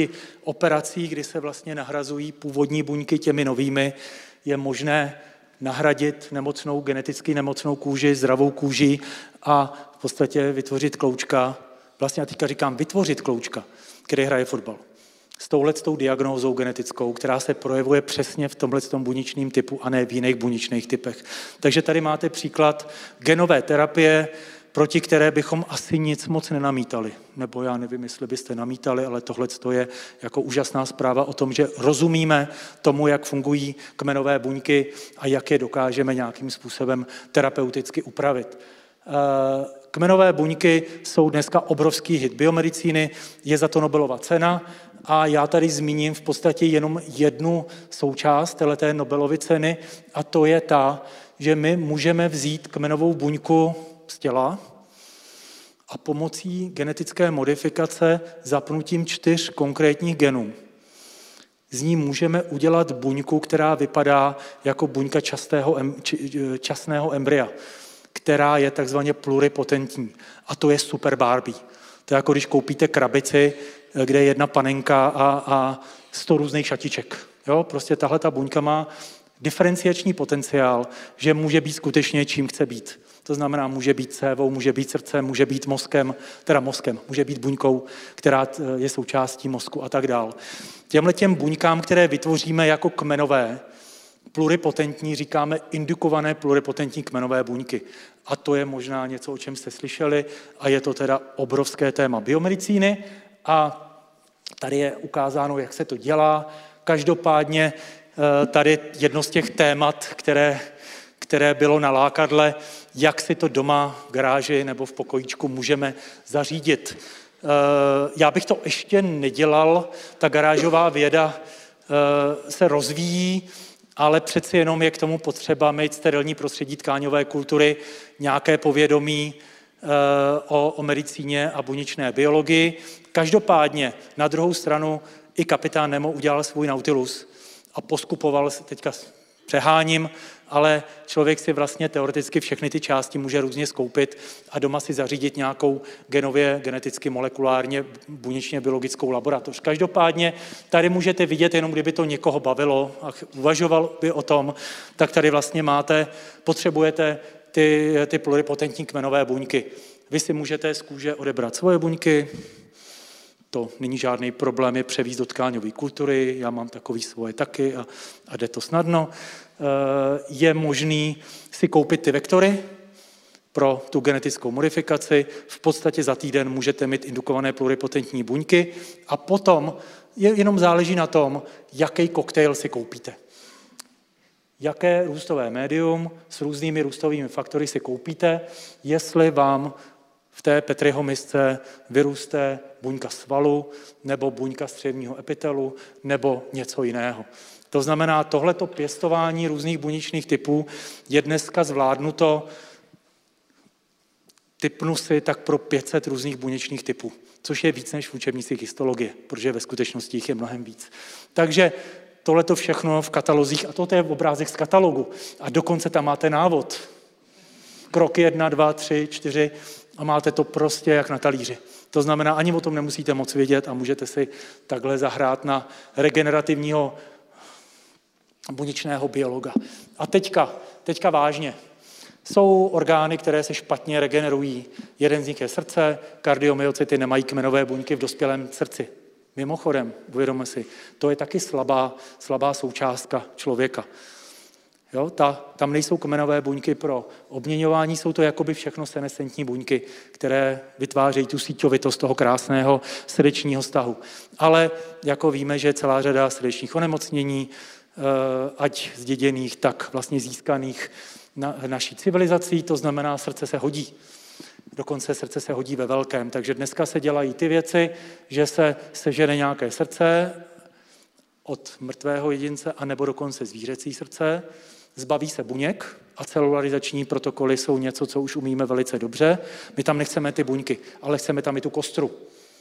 operací, kdy se vlastně nahrazují původní buňky těmi novými, je možné nahradit nemocnou, geneticky nemocnou kůži, zdravou kůži a v podstatě vytvořit kloučka, vlastně já teďka říkám vytvořit kloučka, který hraje fotbal. S touhletou diagnózou genetickou, která se projevuje přesně v tomhletom buněčném typu a ne v jiných buněčných typech. Takže tady máte příklad genové terapie, proti které bychom asi nic moc nenamítali. Nebo já nevím, jestli byste namítali, ale tohle je jako úžasná zpráva o tom, že rozumíme tomu, jak fungují kmenové buňky a jak je dokážeme nějakým způsobem terapeuticky upravit. Kmenové buňky jsou dneska obrovský hit biomedicíny, je za to Nobelova cena a já tady zmíním v podstatě jenom jednu součást téhleté Nobelovy ceny a to je ta, že my můžeme vzít kmenovou buňku z těla a pomocí genetické modifikace zapnutím čtyř konkrétních genů. Z ní můžeme udělat buňku, která vypadá jako buňka častého, časného embrya, která je takzvaně pluripotentní. A to je super Barbie. To je jako když koupíte krabici, kde je jedna panenka a, a sto různých šatiček. Jo? Prostě tahle ta buňka má diferenciační potenciál, že může být skutečně čím chce být. To znamená, může být cévou, může být srdcem, může být mozkem, teda mozkem, může být buňkou, která je součástí mozku a tak dál. Těmhle těm buňkám, které vytvoříme jako kmenové, pluripotentní, říkáme indukované pluripotentní kmenové buňky. A to je možná něco, o čem jste slyšeli a je to teda obrovské téma biomedicíny a tady je ukázáno, jak se to dělá. Každopádně tady jedno z těch témat, které, které bylo na lákadle, jak si to doma v garáži nebo v pokojíčku můžeme zařídit. Já bych to ještě nedělal, ta garážová věda se rozvíjí, ale přeci jenom je k tomu potřeba mít sterilní prostředí tkáňové kultury, nějaké povědomí o, o medicíně a buněčné biologii. Každopádně na druhou stranu i kapitán Nemo udělal svůj Nautilus a poskupoval, teďka přeháním, ale člověk si vlastně teoreticky všechny ty části může různě skoupit a doma si zařídit nějakou genově, geneticky, molekulárně, buněčně biologickou laboratoř. Každopádně tady můžete vidět, jenom kdyby to někoho bavilo a uvažoval by o tom, tak tady vlastně máte, potřebujete ty, ty pluripotentní kmenové buňky. Vy si můžete z kůže odebrat svoje buňky, to není žádný problém, je převíz do tkáňové kultury, já mám takový svoje taky a, a jde to snadno. Je možný si koupit ty vektory pro tu genetickou modifikaci. V podstatě za týden můžete mít indukované pluripotentní buňky a potom jenom záleží na tom, jaký koktejl si koupíte. Jaké růstové médium s různými růstovými faktory si koupíte, jestli vám v té Petriho misce vyrůste buňka svalu nebo buňka střevního epitelu nebo něco jiného. To znamená, tohleto pěstování různých buněčných typů je dneska zvládnuto, typnu si, tak pro pět set různých buněčných typů, což je víc než v učebnicích histologie, protože ve skutečnosti jich je mnohem víc. Takže tohleto všechno v katalozích, a toto je obrázek z katalogu, a dokonce tam máte návod. Krok jedna, dva, tři, čtyři a máte to prostě jak na talíři. To znamená, ani o tom nemusíte moc vědět a můžete si takhle zahrát na regenerativního buněčného biologa. A teďka, teďka vážně. Jsou orgány, které se špatně regenerují. Jeden z nich je srdce, kardiomyocyty nemají kmenové buňky v dospělém srdci. Mimochodem, uvědomme si, to je taky slabá, slabá součástka člověka. Jo, ta, tam nejsou kmenové buňky pro obměňování, jsou to jakoby všechno senescentní buňky, které vytvářejí tu síťovitost toho krásného srdečního stahu. Ale jako víme, že celá řada srdečních onemocnění, ať zděděných, tak vlastně získaných na, naší civilizací, to znamená, srdce se hodí. Dokonce srdce se hodí ve velkém. Takže dneska se dělají ty věci, že se sežene nějaké srdce od mrtvého jedince, anebo dokonce zvířecí srdce, zbaví se buněk a celularizační protokoly jsou něco, co už umíme velice dobře. My tam nechceme ty buňky, ale chceme tam i tu kostru.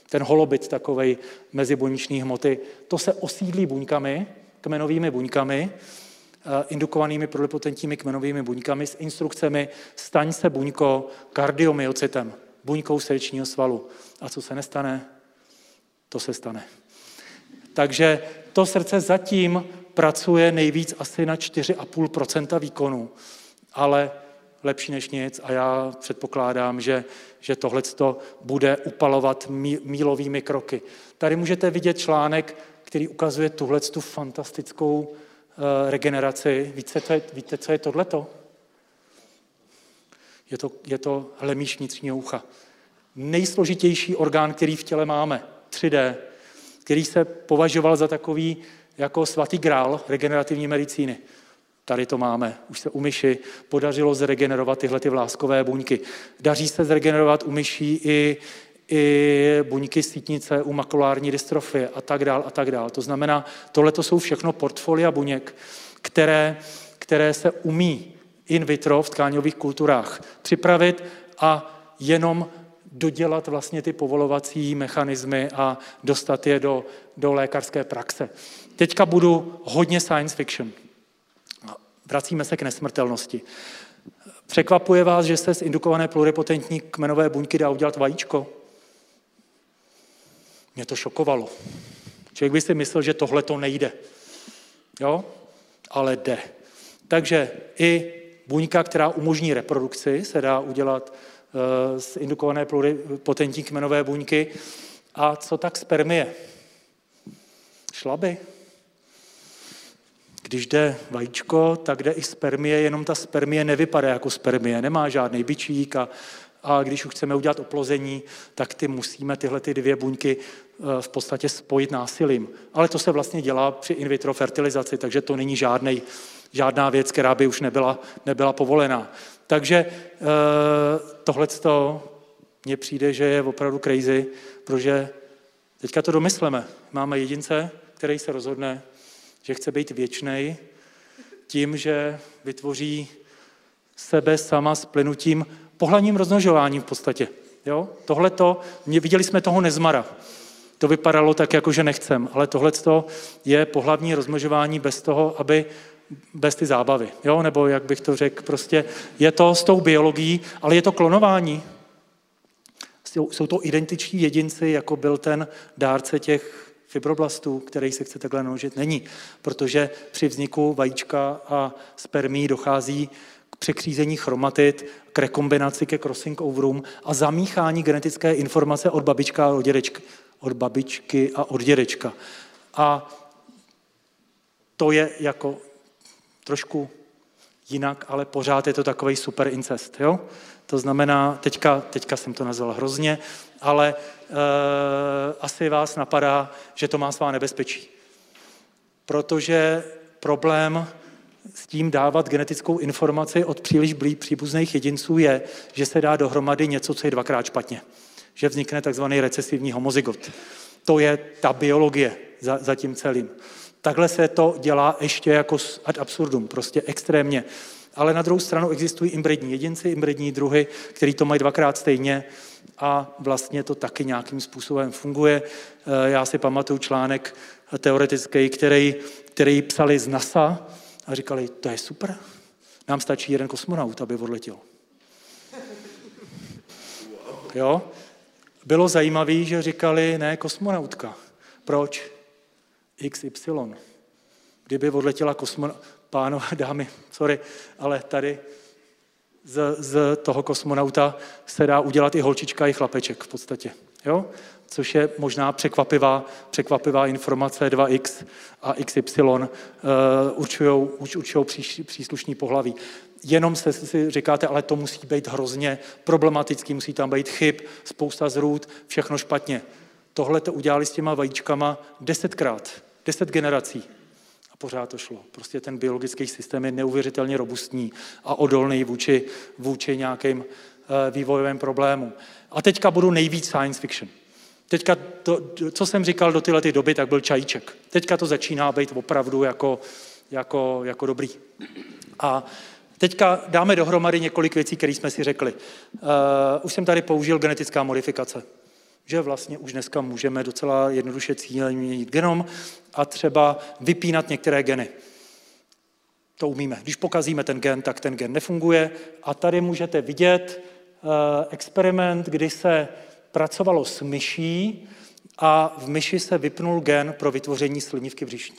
Ten holobit takovej mezibuněční hmoty, to se osídlí buňkami, kmenovými buňkami, indukovanými pluripotentními kmenovými buňkami s instrukcemi staň se buňko kardiomyocytem, buňkou srdečního svalu. A co se nestane, to se stane. Takže to srdce zatím pracuje nejvíc asi na čtyři celá pět procenta výkonu, ale lepší než nic a já předpokládám, že, že tohleto bude upalovat mí, mílovými kroky. Tady můžete vidět článek, který ukazuje tuhletu fantastickou uh, regeneraci. Víte, to je, víte, co je tohleto? Je to, je to hlemíš vnitřního ucha. Nejsložitější orgán, který v těle máme, tři dé, který se považoval za takový jako svatý grál regenerativní medicíny. Tady to máme, už se u myši podařilo zregenerovat tyhle ty vláskové buňky. Daří se zregenerovat u myší i, i buňky sítnice, u makulární dystrofie a tak dál a tak dál. To znamená, tohle to jsou všechno portfolia buněk, které, které se umí in vitro v tkáňových kulturách připravit a jenom dodělat vlastně ty povolovací mechanismy a dostat je do, do lékařské praxe. Teďka budu hodně science fiction. Vracíme se k nesmrtelnosti. Překvapuje vás, že se z indukované pluripotentní kmenové buňky dá udělat vajíčko? Mě to šokovalo. Člověk by si myslel, že tohle to nejde. Jo? Ale jde. Takže i buňka, která umožní reprodukci, se dá udělat z indukované pluripotentní kmenové buňky. A co tak spermie? Šlaby. Když jde vajíčko, tak jde i spermie, jenom ta spermie nevypadá jako spermie, nemá žádný bičík a, a když už chceme udělat oplození, tak ty musíme tyhle ty dvě buňky v podstatě spojit násilím. Ale to se vlastně dělá při in vitro fertilizaci, takže to není žádnej, žádná věc, která by už nebyla, nebyla povolená. Takže e, tohleto mně přijde, že je opravdu crazy, protože teďka to domysleme. Máme jedince, který se rozhodne, že chce být věčnej tím, že vytvoří sebe sama splynutím pohlavním rozmnožováním v podstatě. Jo? Tohleto, viděli jsme toho nezmara. To vypadalo tak, jako že nechcem, ale tohleto je pohlavní rozmnožování bez toho, aby bez ty zábavy, jo? Nebo jak bych to řekl, prostě je to s tou biologií, ale je to klonování. Jsou, jsou to identiční jedinci, jako byl ten dárce těch fibroblastů, který se chce takhle množit, není, protože při vzniku vajíčka a spermí dochází k překřízení chromatid, k rekombinaci, ke crossing overům a zamíchání genetické informace od babička a od dědečka. Od babičky a od dědečka. A to je jako trošku jinak, ale pořád je to takovej super incest, jo? To znamená, teďka, teďka jsem to nazval hrozně, ale e, asi vás napadá, že to má svá nebezpečí. Protože problém s tím dávat genetickou informaci od příliš blíž příbuzných jedinců je, že se dá dohromady něco, co je dvakrát špatně. Že vznikne takzvaný recesivní homozygot. To je ta biologie za, za tím celým. Takhle se to dělá ještě jako ad absurdum, prostě extrémně. Ale na druhou stranu existují imbridní jedinci, imbridní druhy, který to mají dvakrát stejně a vlastně to taky nějakým způsobem funguje. Já si pamatuju článek teoretický, který, který psali z NASA a říkali, to je super, nám stačí jeden kosmonaut, aby odletěl. Jo? Bylo zajímavé, že říkali, ne, kosmonautka. Proč? iks ypsilon. Kdyby odletěla kosmonautka, pánové, dámy, sorry, ale tady z, z toho kosmonauta se dá udělat i holčička, i chlapeček v podstatě, jo? Což je možná překvapivá, překvapivá informace, dva iks a iks ypsilon uh, určujou, už určujou příš, příslušný pohlaví. Jenom se si říkáte, ale to musí být hrozně problematický, musí tam být chyb, spousta zrůd, všechno špatně. Tohle to udělali s těma vajíčkama desetkrát, deset generací. Pořád to šlo. Prostě ten biologický systém je neuvěřitelně robustní a odolný vůči, vůči nějakým vývojovým problémům. A teďka budu nejvíc science fiction. Teďka to, co jsem říkal do tyhle doby, tak byl čajíček. Teďka to začíná být opravdu jako, jako, jako dobrý. A teďka dáme dohromady několik věcí, které jsme si řekli. Uh, už jsem tady použil genetická modifikace. Že vlastně už dneska můžeme docela jednoduše cíleně měnit genom a třeba vypínat některé geny. To umíme. Když pokazíme ten gen, tak ten gen nefunguje. A tady můžete vidět uh, experiment, kdy se pracovalo s myší a v myši se vypnul gen pro vytvoření slinivky břišní.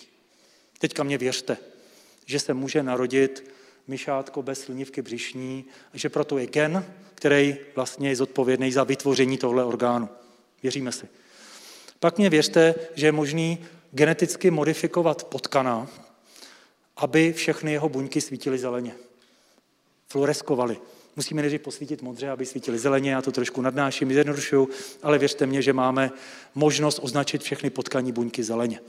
Teďka mě věřte, že se může narodit myšátko bez slinivky břišní, že proto je gen, který vlastně je zodpovědný za vytvoření tohle orgánu. Věříme si. Pak mě věřte, že je možný geneticky modifikovat potkana, aby všechny jeho buňky svítily zeleně. Fluoreskovaly. Musíme nejdřív posvítit modře, aby svítily zeleně, já to trošku nadnáším, zjednodušuju, ale věřte mě, že máme možnost označit všechny potkaní buňky zeleně.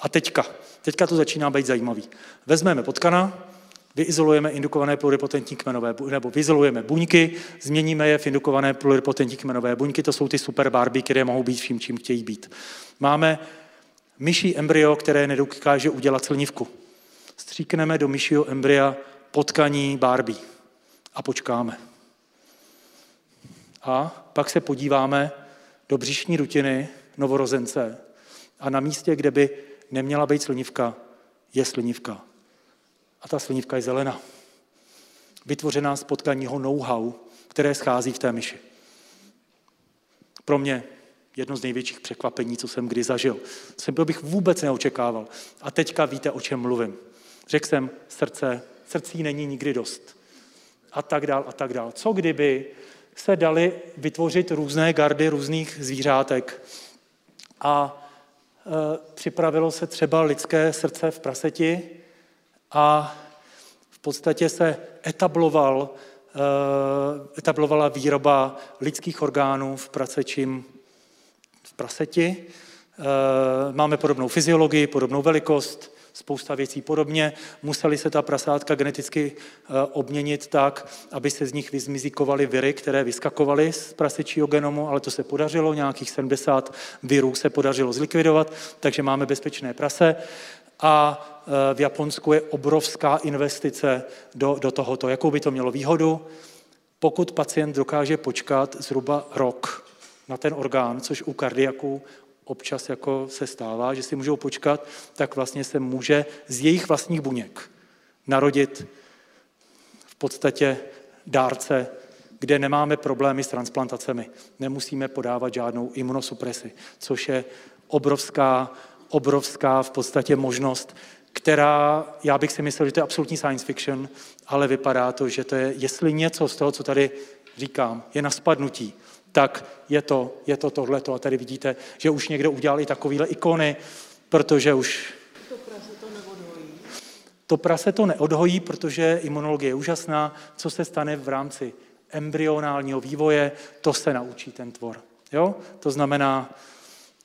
A teďka, teďka to začíná být zajímavý. Vezmeme potkana, vyizolujeme indukované pluripotentní kmenové buňky, nebo vyizolujeme buňky, změníme je v indukované pluripotentní kmenové buňky, to jsou ty super Barbie, které mohou být vším, čím chtějí být. Máme myší embryo, které nedokáže udělat slinivku. Stříkneme do myšího embrya potkaní Barbie a počkáme. A pak se podíváme do břišní dutiny novorozence a na místě, kde by neměla být slinivka, je slinivka. A ta slinivka je zelená. Vytvořená z potkaního know-how, které schází v té myši. Pro mě jedno z největších překvapení, co jsem kdy zažil. To bych vůbec neočekával. A teďka víte, o čem mluvím. Řekl jsem, srdce, srdcí není nikdy dost. A tak dál, a tak dál. Co kdyby se dali vytvořit různé gardy různých zvířátek a e, připravilo se třeba lidské srdce v praseti a v podstatě se etabloval, e, etablovala výroba lidských orgánů v prasečím v praseti. E, máme podobnou fyziologii, podobnou velikost, spousta věcí podobně. Museli se ta prasátka geneticky e, obměnit tak, aby se z nich vyzmizikovaly viry, které vyskakovaly z prasečího genomu, ale to se podařilo, nějakých sedmdesát virů se podařilo zlikvidovat, takže máme bezpečné prase. A v Japonsku je obrovská investice do, do tohoto. Jakou by to mělo výhodu? Pokud pacient dokáže počkat zhruba rok na ten orgán, což u kardiaků občas jako se stává, že si můžou počkat, tak vlastně se může z jejich vlastních buněk narodit v podstatě dárce, kde nemáme problémy s transplantacemi. Nemusíme podávat žádnou imunosupresi, což je obrovská obrovská v podstatě možnost, která, já bych si myslel, že to je absolutní science fiction, ale vypadá to, že to je, jestli něco z toho, co tady říkám, je na spadnutí, tak je to, je to tohleto. A tady vidíte, že už někdo udělal i takovýhle ikony, protože už... To prase to neodhojí. To prase to neodhojí, protože imunologie je úžasná. Co se stane v rámci embryonálního vývoje, to se naučí ten tvor. Jo? To znamená,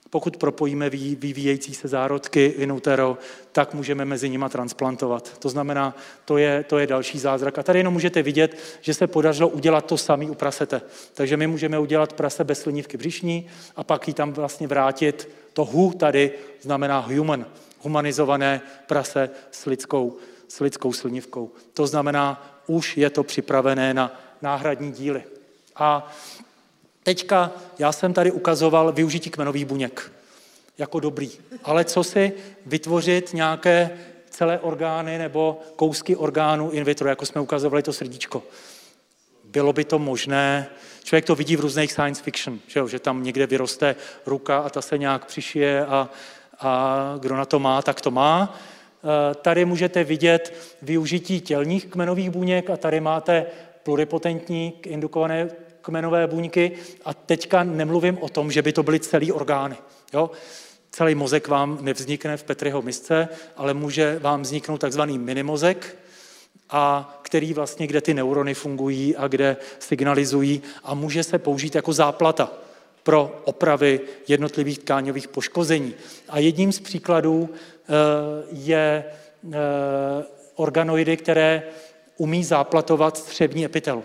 Pokud propojíme vyvíjející se zárodky in utero, tak můžeme mezi nimi transplantovat. To znamená, to je, to je další zázrak. A tady jenom můžete vidět, že se podařilo udělat to samé u prasete. Takže my můžeme udělat prase bez slinivky břišní a pak ji tam vlastně vrátit. To hu tady znamená human, humanizované prase s lidskou, s lidskou slinivkou. To znamená, už je to připravené na náhradní díly. A teďka já jsem tady ukazoval využití kmenových buněk jako dobrý. Ale co si vytvořit nějaké celé orgány nebo kousky orgánů in vitro, jako jsme ukazovali to srdíčko. Bylo by to možné, člověk to vidí v různých science fiction, že, jo? Že tam někde vyroste ruka a ta se nějak přišije a, a kdo na to má, tak to má. Tady můžete vidět využití tělních kmenových buněk a tady máte pluripotentní indukované kmenové buňky a teďka nemluvím o tom, že by to byly celý orgány. Jo? Celý mozek vám nevznikne v Petriho misce, ale může vám vzniknout takzvaný minimozek, a který vlastně, kde ty neurony fungují a kde signalizují a může se použít jako záplata pro opravy jednotlivých tkáňových poškození. A jedním z příkladů je organoidy, které umí záplatovat střevní epitel.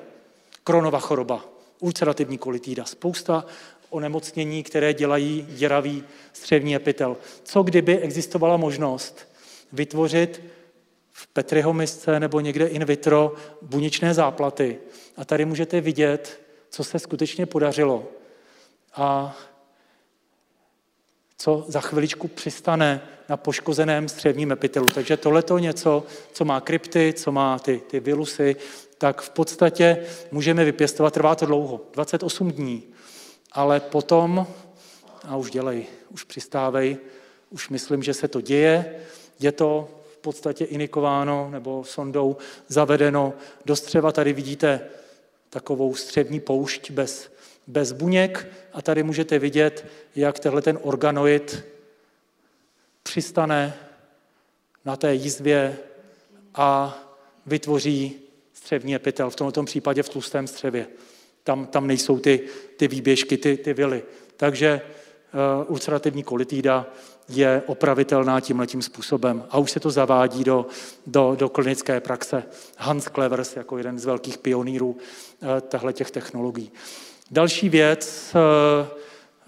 Kronova choroba, ulcerativní kolitída, spousta onemocnění, které dělají děravý střevní epitel. Co kdyby existovala možnost vytvořit v Petriho misce nebo někde in vitro buněčné záplaty. A tady můžete vidět, co se skutečně podařilo a co za chviličku přistane na poškozeném střevním epitelu. Takže tohleto něco, co má krypty, co má ty, ty vilusy, tak v podstatě můžeme vypěstovat, trvá to dlouho, dvacet osm dní, ale potom, a už dělej, už přistávej, už myslím, že se to děje, je to v podstatě inikováno nebo sondou zavedeno do střeva. Tady vidíte takovou střevní poušť bez, bez buněk a tady můžete vidět, jak tenhle ten organoid přistane na té jizvě a vytvoří střevní epitel, v tomto případě v tlustém střevě. Tam, tam nejsou ty, ty výběžky, ty, ty vily. Takže uh, ulcerativní kolitída je opravitelná tímhletím způsobem. A už se to zavádí do, do, do klinické praxe. Hans Clevers jako jeden z velkých pionýrů uh, těch technologií. Další věc, uh,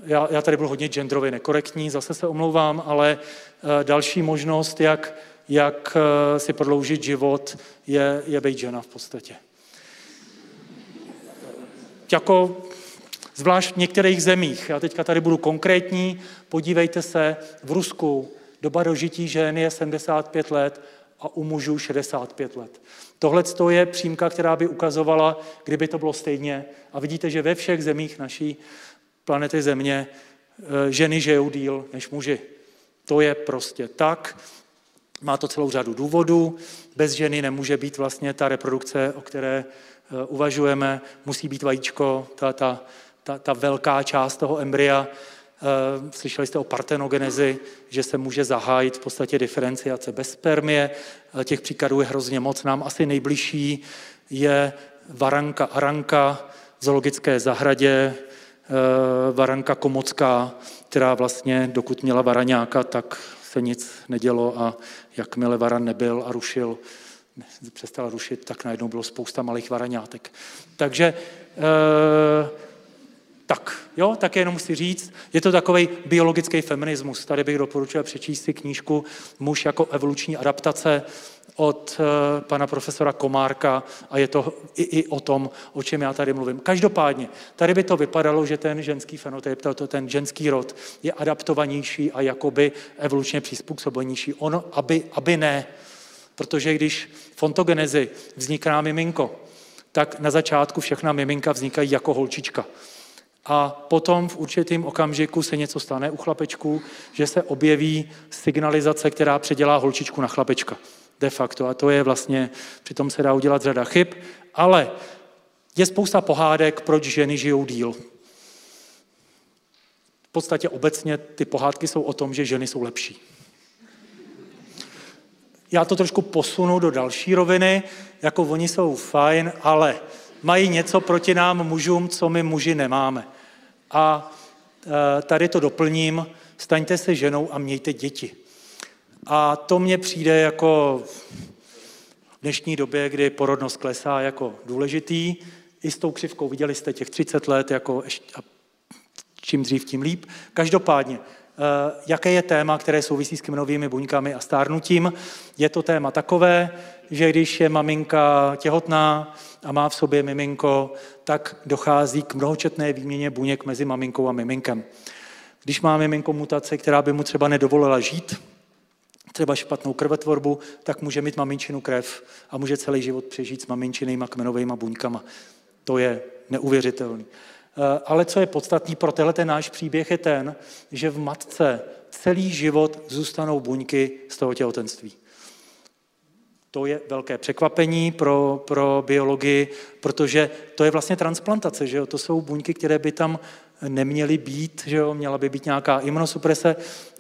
já, já tady byl hodně genderově nekorektní, zase se omlouvám, ale uh, další možnost, jak jak si prodloužit život, je, je být žena v podstatě. Jako zvlášť v některých zemích, já teďka tady budu konkrétní, podívejte se, v Rusku doba dožití žen je sedmdesát pět let a u mužů šedesát pět let. Tohle je přímka, která by ukazovala, kdyby to bylo stejně. A vidíte, že ve všech zemích naší planety Země ženy žijou díl než muži. To je prostě tak. Má to celou řadu důvodů. Bez ženy nemůže být vlastně ta reprodukce, o které uvažujeme. Musí být vajíčko, ta, ta, ta, ta velká část toho embrya. Slyšeli jste o partenogenezi, že se může zahájit v podstatě diferenciace bez spermie. Těch příkladů je hrozně moc. Nám asi nejbližší je varanka aranka v zoologické zahradě, varanka komotská, která vlastně, dokud měla varaňáka, tak se nic nedělo a jakmile varan nebyl a rušil, přestal rušit, tak najednou bylo spousta malých varaňátek. Takže e, tak, jo, tak jenom chci říct, je to takovej biologický feminismus. Tady bych doporučil přečíst si knížku Muž jako evoluční adaptace od e, pana profesora Komárka a je to i, i o tom, o čem já tady mluvím. Každopádně, tady by to vypadalo, že ten ženský fenotyp, to, to, ten ženský rod je adaptovanější a jakoby evolučně přizpůsobenější. Ono, aby, aby ne, protože když v ontogenezi vzniká miminko, tak na začátku všechna miminka vznikají jako holčička. A potom v určitém okamžiku se něco stane u chlapečků, že se objeví signalizace, která předělá holčičku na chlapečka. De facto. A to je vlastně, přitom se dá udělat řada chyb, ale je spousta pohádek, proč ženy žijou díl. V podstatě obecně ty pohádky jsou o tom, že ženy jsou lepší. Já to trošku posunu do další roviny, jako oni jsou fajn, ale mají něco proti nám mužům, co my muži nemáme. A tady to doplním, staňte se ženou a mějte děti. A to mně přijde jako v dnešní době, kdy porodnost klesá, jako důležitý. I s tou křivkou viděli jste těch třicet let, jako ještě, a čím dřív, tím líp. Každopádně, jaké je téma, které souvisí s kmenovými buňkami a stárnutím? Je to téma takové, že když je maminka těhotná a má v sobě miminko, tak dochází k mnohočetné výměně buněk mezi maminkou a miminkem. Když má miminko mutace, která by mu třeba nedovolila žít, třeba špatnou krvetvorbu, tak může mít maminčinu krev a může celý život přežít s maminčinýma kmenovejma buňkama. To je neuvěřitelný. Ale co je podstatný pro tenhle náš příběh je ten, že v matce celý život zůstanou buňky z toho těhotenství. To je velké překvapení pro, pro biologii, protože to je vlastně transplantace, že jo? To jsou buňky, které by tam neměly být, že jo? Měla by být nějaká imunosuprese,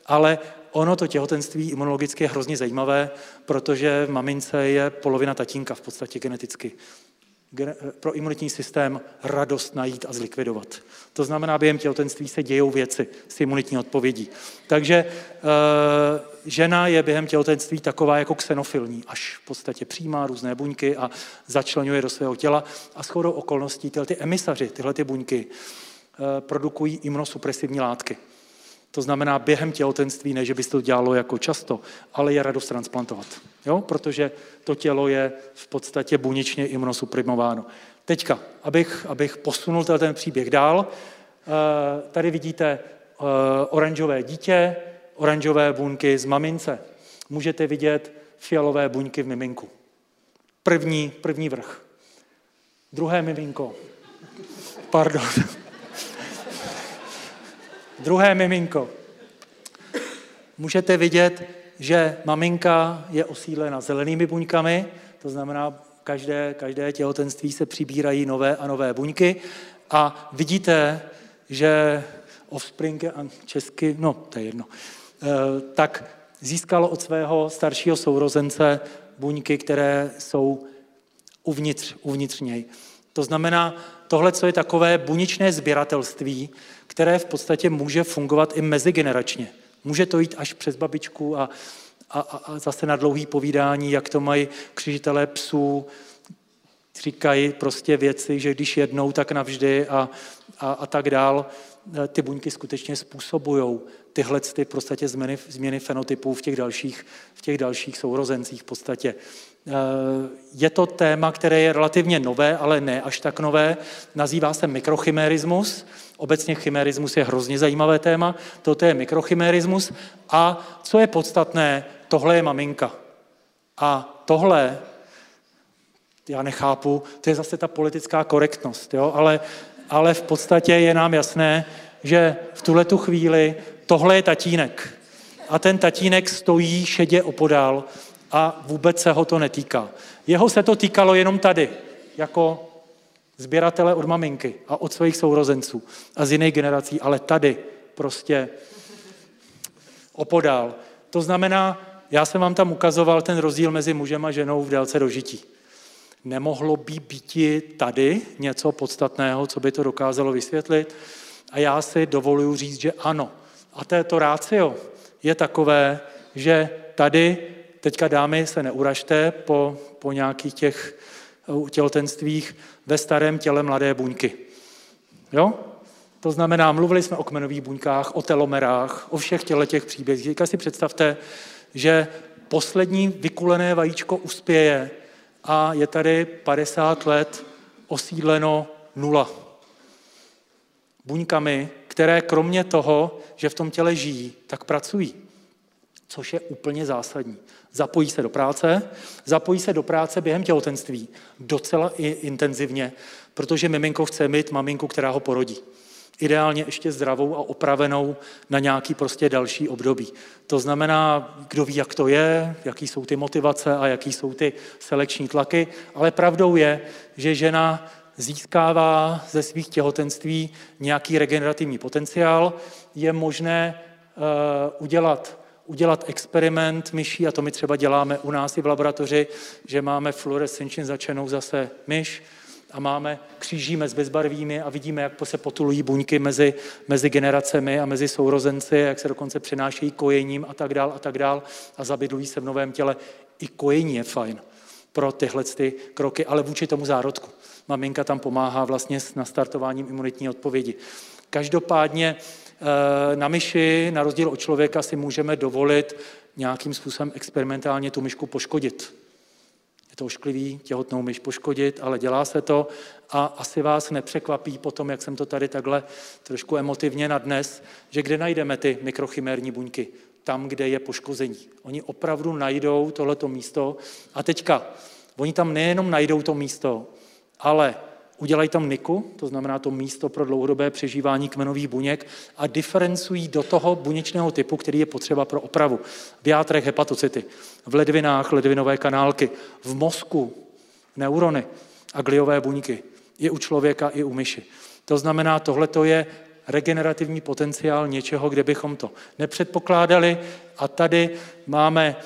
ale ono to těhotenství imunologicky je hrozně zajímavé, protože v mamince je polovina tatínka v podstatě geneticky. Pro imunitní systém radost najít a zlikvidovat. To znamená, během těhotenství se dějou věci s imunitní odpovědí. Takže e, žena je během těhotenství taková jako xenofilní, až v podstatě přijímá různé buňky a začlenuje do svého těla. A shodou okolností tyhle ty emisaři, tyhle ty buňky e, produkují imunosupresivní látky. To znamená, během těhotenství, ne, že by se to dělalo jako často, ale je radost transplantovat, jo? Protože to tělo je v podstatě buněčně imunosuprimováno. Teďka, abych, abych posunul ten příběh dál, tady vidíte oranžové dítě, oranžové buňky z mamince. Můžete vidět fialové buňky v miminku. První, první vrch. Druhé miminko. Pardon. Druhé miminko. Můžete vidět, že maminka je osídlena zelenými buňkami, to znamená, každé, každé těhotenství se přibírají nové a nové buňky a vidíte, že offspring, česky, no to je jedno, tak získalo od svého staršího sourozence buňky, které jsou uvnitř, uvnitř něj. To znamená, tohle, co je takové buněčné sběratelství, které v podstatě může fungovat i mezigeneračně. Může to jít až přes babičku a, a, a zase na dlouhý povídání, jak to mají křižitelé psů, říkají prostě věci, že když jednou, tak navždy a, a, a tak dál. Ty buňky skutečně způsobují tyhle ty v podstatě změny, změny fenotypů v těch dalších, v těch dalších sourozencích v podstatě. Je to téma, které je relativně nové, ale ne až tak nové. Nazývá se mikrochimérismus. Obecně chimérismus je hrozně zajímavé téma. Toto je mikrochimérismus. A co je podstatné, tohle je maminka. A tohle, já nechápu, to je zase ta politická korektnost, jo? Ale, ale v podstatě je nám jasné, že v tuhletu chvíli tohle je tatínek. A ten tatínek stojí šedě opodál a vůbec se ho to netýká. Jeho se to týkalo jenom tady, jako sběratele od maminky a od svých sourozenců a z jiných generací, ale tady prostě opodál. To znamená, já jsem vám tam ukazoval ten rozdíl mezi mužem a ženou v délce dožití. Nemohlo by býti tady něco podstatného, co by to dokázalo vysvětlit a já si dovoluju říct, že ano. A této rácio je takové, že tady teďka dámy se neuražte po, po nějakých těch těhotenstvích ve starém těle mladé buňky. Jo? To znamená, mluvili jsme o kmenových buňkách, o telomerách, o všech těchto těch příbězích. Teďka si představte, že poslední vykulené vajíčko uspěje a je tady padesát let osídleno nula. Buňkami, které kromě toho, že v tom těle žijí, tak pracují. Což je úplně zásadní. Zapojí se do práce, zapojí se do práce během těhotenství, docela i intenzivně, protože miminko chce mít maminku, která ho porodí. Ideálně ještě zdravou a opravenou na nějaký prostě další období. To znamená, kdo ví, jak to je, jaký jsou ty motivace a jaký jsou ty selekční tlaky, ale pravdou je, že žena získává ze svých těhotenství nějaký regenerativní potenciál, je možné uh, udělat udělat experiment myší, a to my třeba děláme u nás i v laboratoři, že máme fluorescenčně začenou zase myš a máme, křížíme s bezbarvými a vidíme, jak se potulují buňky mezi, mezi generacemi a mezi sourozenci, jak se dokonce přenášejí kojením a tak dál a tak dál a zabydlují se v novém těle. I kojení je fajn pro tyhle ty kroky, ale vůči tomu zárodku. Maminka tam pomáhá vlastně s nastartováním imunitní odpovědi. Každopádně na myši, na rozdíl od člověka, si můžeme dovolit nějakým způsobem experimentálně tu myšku poškodit. Je to ošklivý, těhotnou myš poškodit, ale dělá se to a asi vás nepřekvapí potom, jak jsem to tady takhle trošku emotivně nadnes, že kde najdeme ty mikrochimérní buňky? Tam, kde je poškození. Oni opravdu najdou tohleto místo a teďka, oni tam nejenom najdou to místo, ale udělají tam niku, to znamená to místo pro dlouhodobé přežívání kmenových buněk a diferencují do toho buněčného typu, který je potřeba pro opravu. V játrech hepatocyty, v ledvinách ledvinové kanálky, v mozku neurony a gliové buňky. I u člověka, i u myši. To znamená, tohleto je regenerativní potenciál něčeho, kde bychom to nepředpokládali a tady máme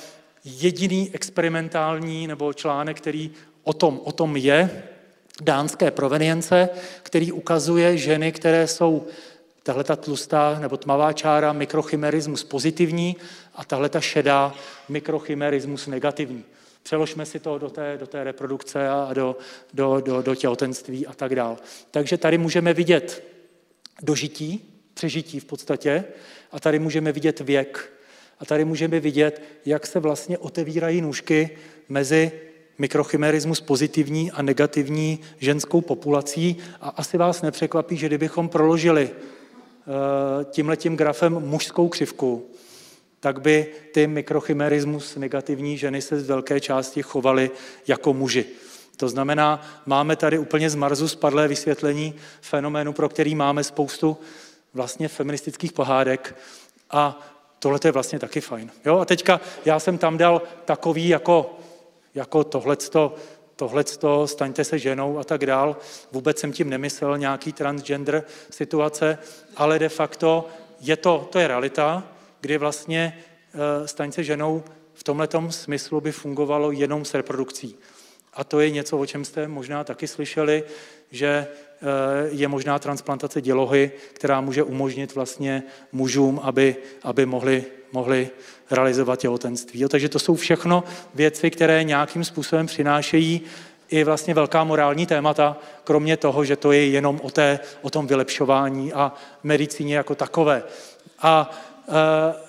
jediný experimentální nebo článek, který o tom, o tom je, dánské provenience, který ukazuje ženy, které jsou tahleta tlustá nebo tmavá čára mikrochimerismus pozitivní a tahleta šedá mikrochimerismus negativní. Přeložme si to do té, do té reprodukce a do, do, do, do těhotenství a tak dál. Takže tady můžeme vidět dožití, přežití v podstatě a tady můžeme vidět věk a tady můžeme vidět, jak se vlastně otevírají nůžky mezi mikrochimerismus pozitivní a negativní ženskou populací a asi vás nepřekvapí, že kdybychom proložili tímhletím grafem mužskou křivku, tak by ty mikrochimerismus negativní ženy se z velké části chovaly jako muži. To znamená, máme tady úplně z Marsu spadlé vysvětlení fenoménu, pro který máme spoustu vlastně feministických pohádek a tohle je vlastně taky fajn. Jo? A teďka já jsem tam dal takový jako jako tohleto, tohleto, staňte se ženou a tak dál. Vůbec jsem tím nemyslel nějaký transgender situace, ale de facto je to, to je realita, kdy vlastně staň se ženou v tomhletom smyslu by fungovalo jenom s reprodukcí. A to je něco, o čem jste možná taky slyšeli, že je možná transplantace dělohy, která může umožnit vlastně mužům, aby, aby mohli, mohli realizovat těhotenství. Jo, takže to jsou všechno věci, které nějakým způsobem přinášejí i vlastně velká morální témata, kromě toho, že to je jenom o, té, o tom vylepšování a medicíně jako takové. A e,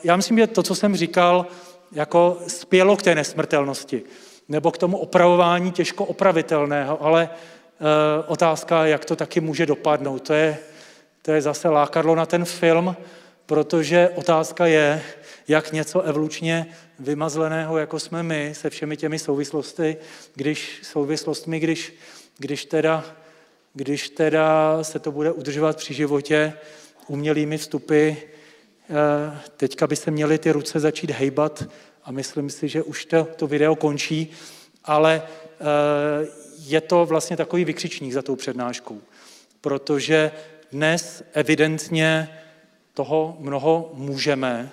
já myslím, že to, co jsem říkal, jako spělo k té nesmrtelnosti, nebo k tomu opravování těžko opravitelného, ale e, otázka, jak to taky může dopadnout, to je, to je zase lákadlo na ten film, protože otázka je, jak něco evolučně vymazleného, jako jsme my, se všemi těmi souvislostmi, když, souvislostmi, když, když, teda, když teda se to bude udržovat při životě umělými vstupy. Teďka by se měly ty ruce začít hejbat a myslím si, že už to, to video končí, ale je to vlastně takový vykřičník za tou přednáškou, protože dnes evidentně toho mnoho můžeme.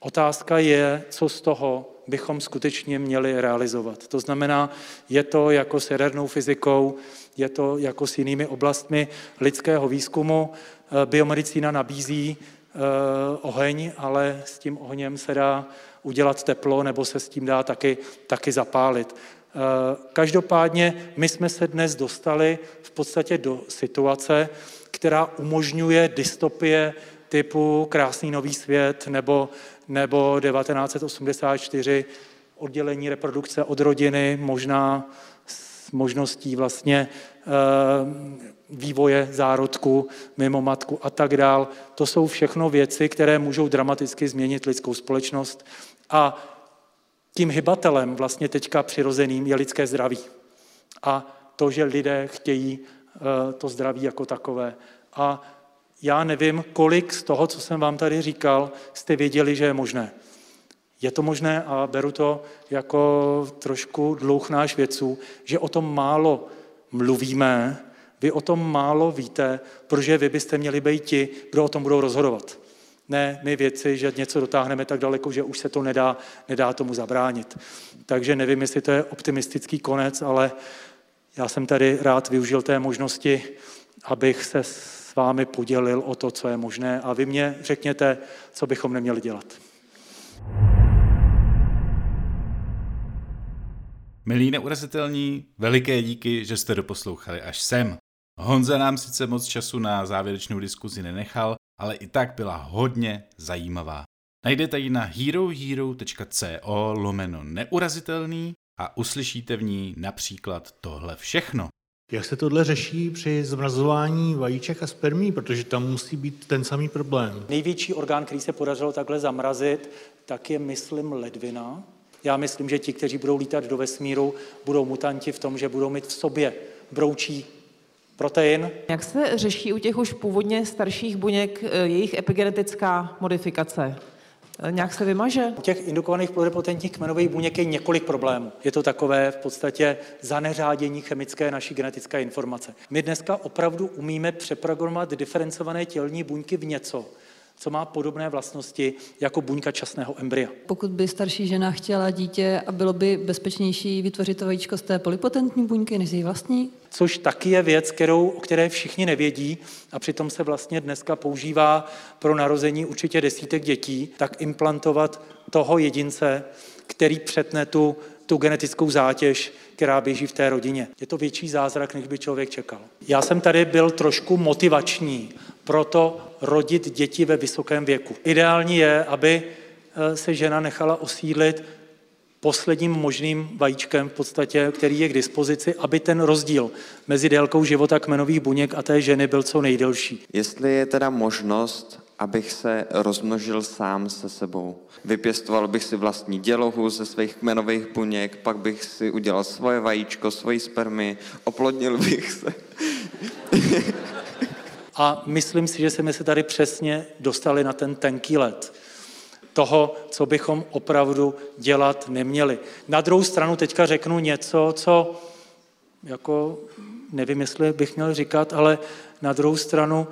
Otázka je, co z toho bychom skutečně měli realizovat. To znamená, je to jako s jadernou fyzikou, je to jako s jinými oblastmi lidského výzkumu. Biomedicína nabízí eh, oheň, ale s tím ohněm se dá udělat teplo nebo se s tím dá taky, taky zapálit. Eh, každopádně my jsme se dnes dostali v podstatě do situace, která umožňuje dystopie typu Krásný nový svět nebo, nebo devatenáct set osmdesát čtyři, oddělení reprodukce od rodiny, možná s možností vlastně e, vývoje zárodku mimo matku a tak dál. To jsou všechno věci, které můžou dramaticky změnit lidskou společnost a tím hybatelem vlastně teďka přirozeným je lidské zdraví a to, že lidé chtějí e, to zdraví jako takové. A já nevím, kolik z toho, co jsem vám tady říkal, jste věděli, že je možné. Je to možné a beru to jako trošku dluh náš vědců, že o tom málo mluvíme, vy o tom málo víte, protože vy byste měli být ti, kdo o tom budou rozhodovat. Ne my vědci, že něco dotáhneme tak daleko, že už se to nedá, nedá tomu zabránit. Takže nevím, jestli to je optimistický konec, ale Já jsem tady rád využil té možnosti, abych se s vámi podělil o to, co je možné, a vy mě řekněte, co bychom neměli dělat. Milí neurazitelní, veliké díky, že jste doposlouchali až sem. Honza nám sice moc času na závěrečnou diskuzi nenechal, ale i tak byla hodně zajímavá. Najdete ji na herohero.co lomeno neurazitelný a uslyšíte v ní například tohle všechno. Jak se tohle řeší při zmrazování vajíček a spermí, protože tam musí být ten samý problém? Největší orgán, který se podařilo takhle zamrazit, tak je, myslím, ledvina. Já myslím, že ti, kteří budou lítat do vesmíru, budou mutanti v tom, že budou mít v sobě broučí protein. Jak se řeší u těch už původně starších buněk jejich epigenetická modifikace? Nějak se vymaže? U těch indukovaných pluripotentních kmenových buněk je několik problémů. Je to takové v podstatě zaneřádění chemické naší genetické informace. My dneska opravdu umíme přeprogramovat diferencované tělní buňky v něco, co má podobné vlastnosti jako buňka časného embrya. Pokud by starší žena chtěla dítě a bylo by bezpečnější vytvořit to vajíčko z té polipotentní buňky než z její vlastní? Což taky je věc, kterou, o které všichni nevědí a přitom se vlastně dneska používá pro narození určitě desítek dětí, tak implantovat toho jedince, který přetne tu, tu genetickou zátěž, která běží v té rodině. Je to větší zázrak, než by člověk čekal. Já jsem tady byl trošku motivační, proto rodit děti ve vysokém věku. Ideální je, aby se žena nechala osídlit posledním možným vajíčkem v podstatě, který je k dispozici, aby ten rozdíl mezi délkou života kmenových buněk a té ženy byl co nejdelší. Jestli je teda možnost, abych se rozmnožil sám se sebou. Vypěstoval bych si vlastní dělohu ze svých kmenových buněk, pak bych si udělal svoje vajíčko, svoji spermy, oplodnil bych se. A myslím si, že jsme se tady přesně dostali na ten tenký led toho, co bychom opravdu dělat neměli. Na druhou stranu teďka řeknu něco, co jako nevím, jestli bych měl říkat, ale na druhou stranu